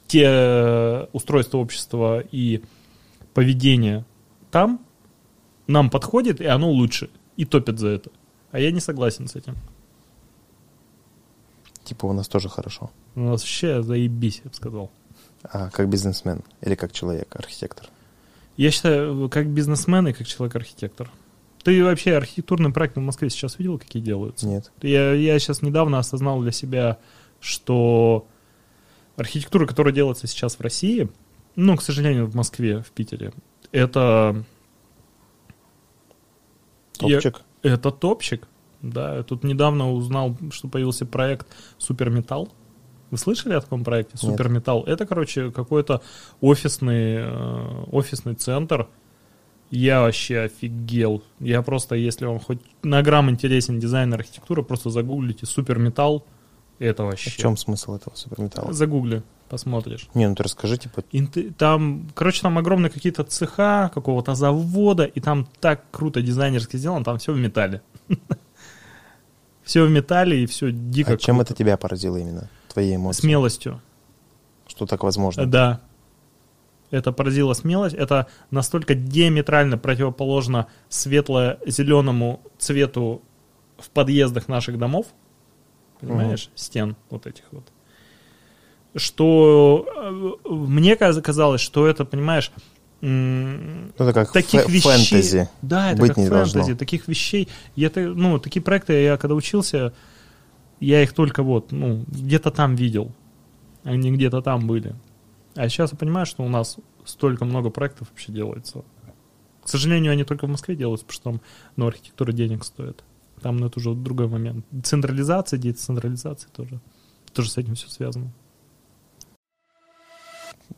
те устройства общества и поведение там нам подходит, и оно лучше. И топят за это. А я не согласен с этим. Типа у нас тоже хорошо. У нас вообще заебись, я бы сказал. А как бизнесмен или как человек-архитектор? Я считаю, как бизнесмен и как человек-архитектор. Ты вообще архитектурные проекты в Москве сейчас видел, какие делаются? Нет. Я сейчас недавно осознал для себя, что архитектура, которая делается сейчас в России, ну, к сожалению, в Москве, в Питере, это... Топчик? Это топчик, да. Я тут недавно узнал, что появился проект «Суперметалл». Вы слышали о таком проекте? Нет. «Суперметалл» — это, короче, какой-то офисный центр. Я вообще офигел. Я просто, если вам хоть на грамм интересен дизайн и архитектура, просто загуглите «Суперметалл». Это вообще... А в чем смысл этого «Суперметалла»? Загугли, посмотришь. Не, ну ты расскажи, типа... Там огромные какие-то цеха какого-то завода, и там так круто дизайнерски сделано, там все в металле. Все в металле, и все дико. А чем это тебя поразило именно? Твоей эмоции? Смелостью. Что так возможно? Да. Это поразило смелость. Это настолько диаметрально противоположно светло-зеленому цвету в подъездах наших домов, понимаешь, стен вот этих вот, что мне казалось, что это, понимаешь, это как таких вещей, да, это как фэнтези, таких вещей, такие проекты я когда учился, я их только где-то там видел, они где-то там были. А сейчас я понимаю, что у нас столько много проектов вообще делается. К сожалению, они только в Москве делаются, потому что там архитектура денег стоит. Там это уже другой момент. Централизация, децентрализация тоже. Тоже с этим все связано.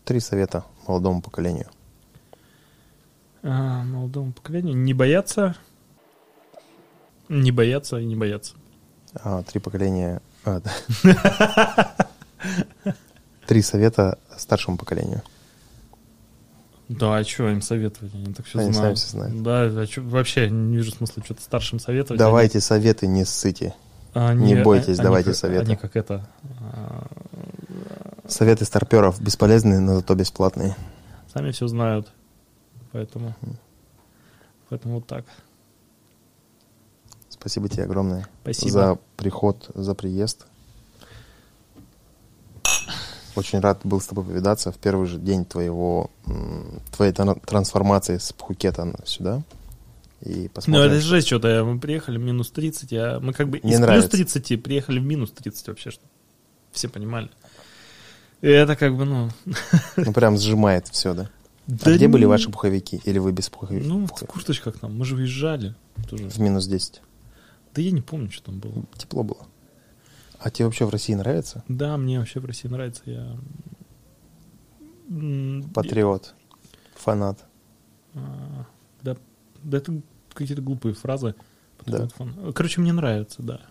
3 совета молодому поколению. Молодому поколению не бояться. 3 совета старшему поколению. Да, а что им советовать? Они так все знают. Они сами все знают. Да, вообще не вижу смысла что-то старшим советовать. Давайте советы, не ссыте. Не бойтесь, давайте советы. Они как это... Советы старперов бесполезные, но зато бесплатные. Сами все знают. Поэтому вот так. Спасибо тебе огромное. Спасибо. За приход, за приезд. Очень рад был с тобой повидаться в первый же день твоей трансформации с Пхукета сюда. И посмотрим. Это жесть что-то. Мы приехали в минус 30, а мы как бы из плюс 30 приехали в минус 30 вообще, что все понимали. И это как бы, прям сжимает все, да? Где были ваши пуховики? Или вы без пуховиков? Ну, в курточках там. Мы же выезжали. Тоже. В минус 10. Да я не помню, что там было. Тепло было. А тебе вообще в России нравится? Да, мне вообще в России нравится. Я патриот, фанат. Да, это какие-то глупые фразы. Да. Короче, мне нравится, да.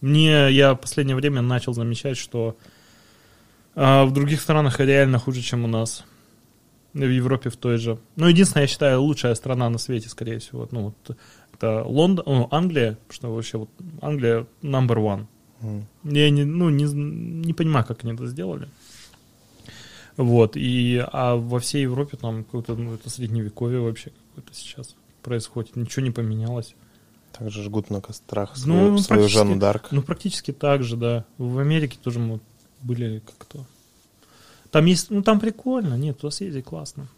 Я в последнее время начал замечать, что в других странах реально хуже, чем у нас. В Европе в той же. Единственное, я считаю, лучшая страна на свете, скорее всего. Это Лондон, Англия, что вообще Англия number one. Я не понимаю, как они это сделали. А во всей Европе там какое-то это средневековье вообще какое-то сейчас происходит. Ничего не поменялось. Также жгут на кострах свою Жанну Дарк. Практически так же, да. В Америке тоже мы были как-то. Там есть, там прикольно. Нет, туда съездить классно.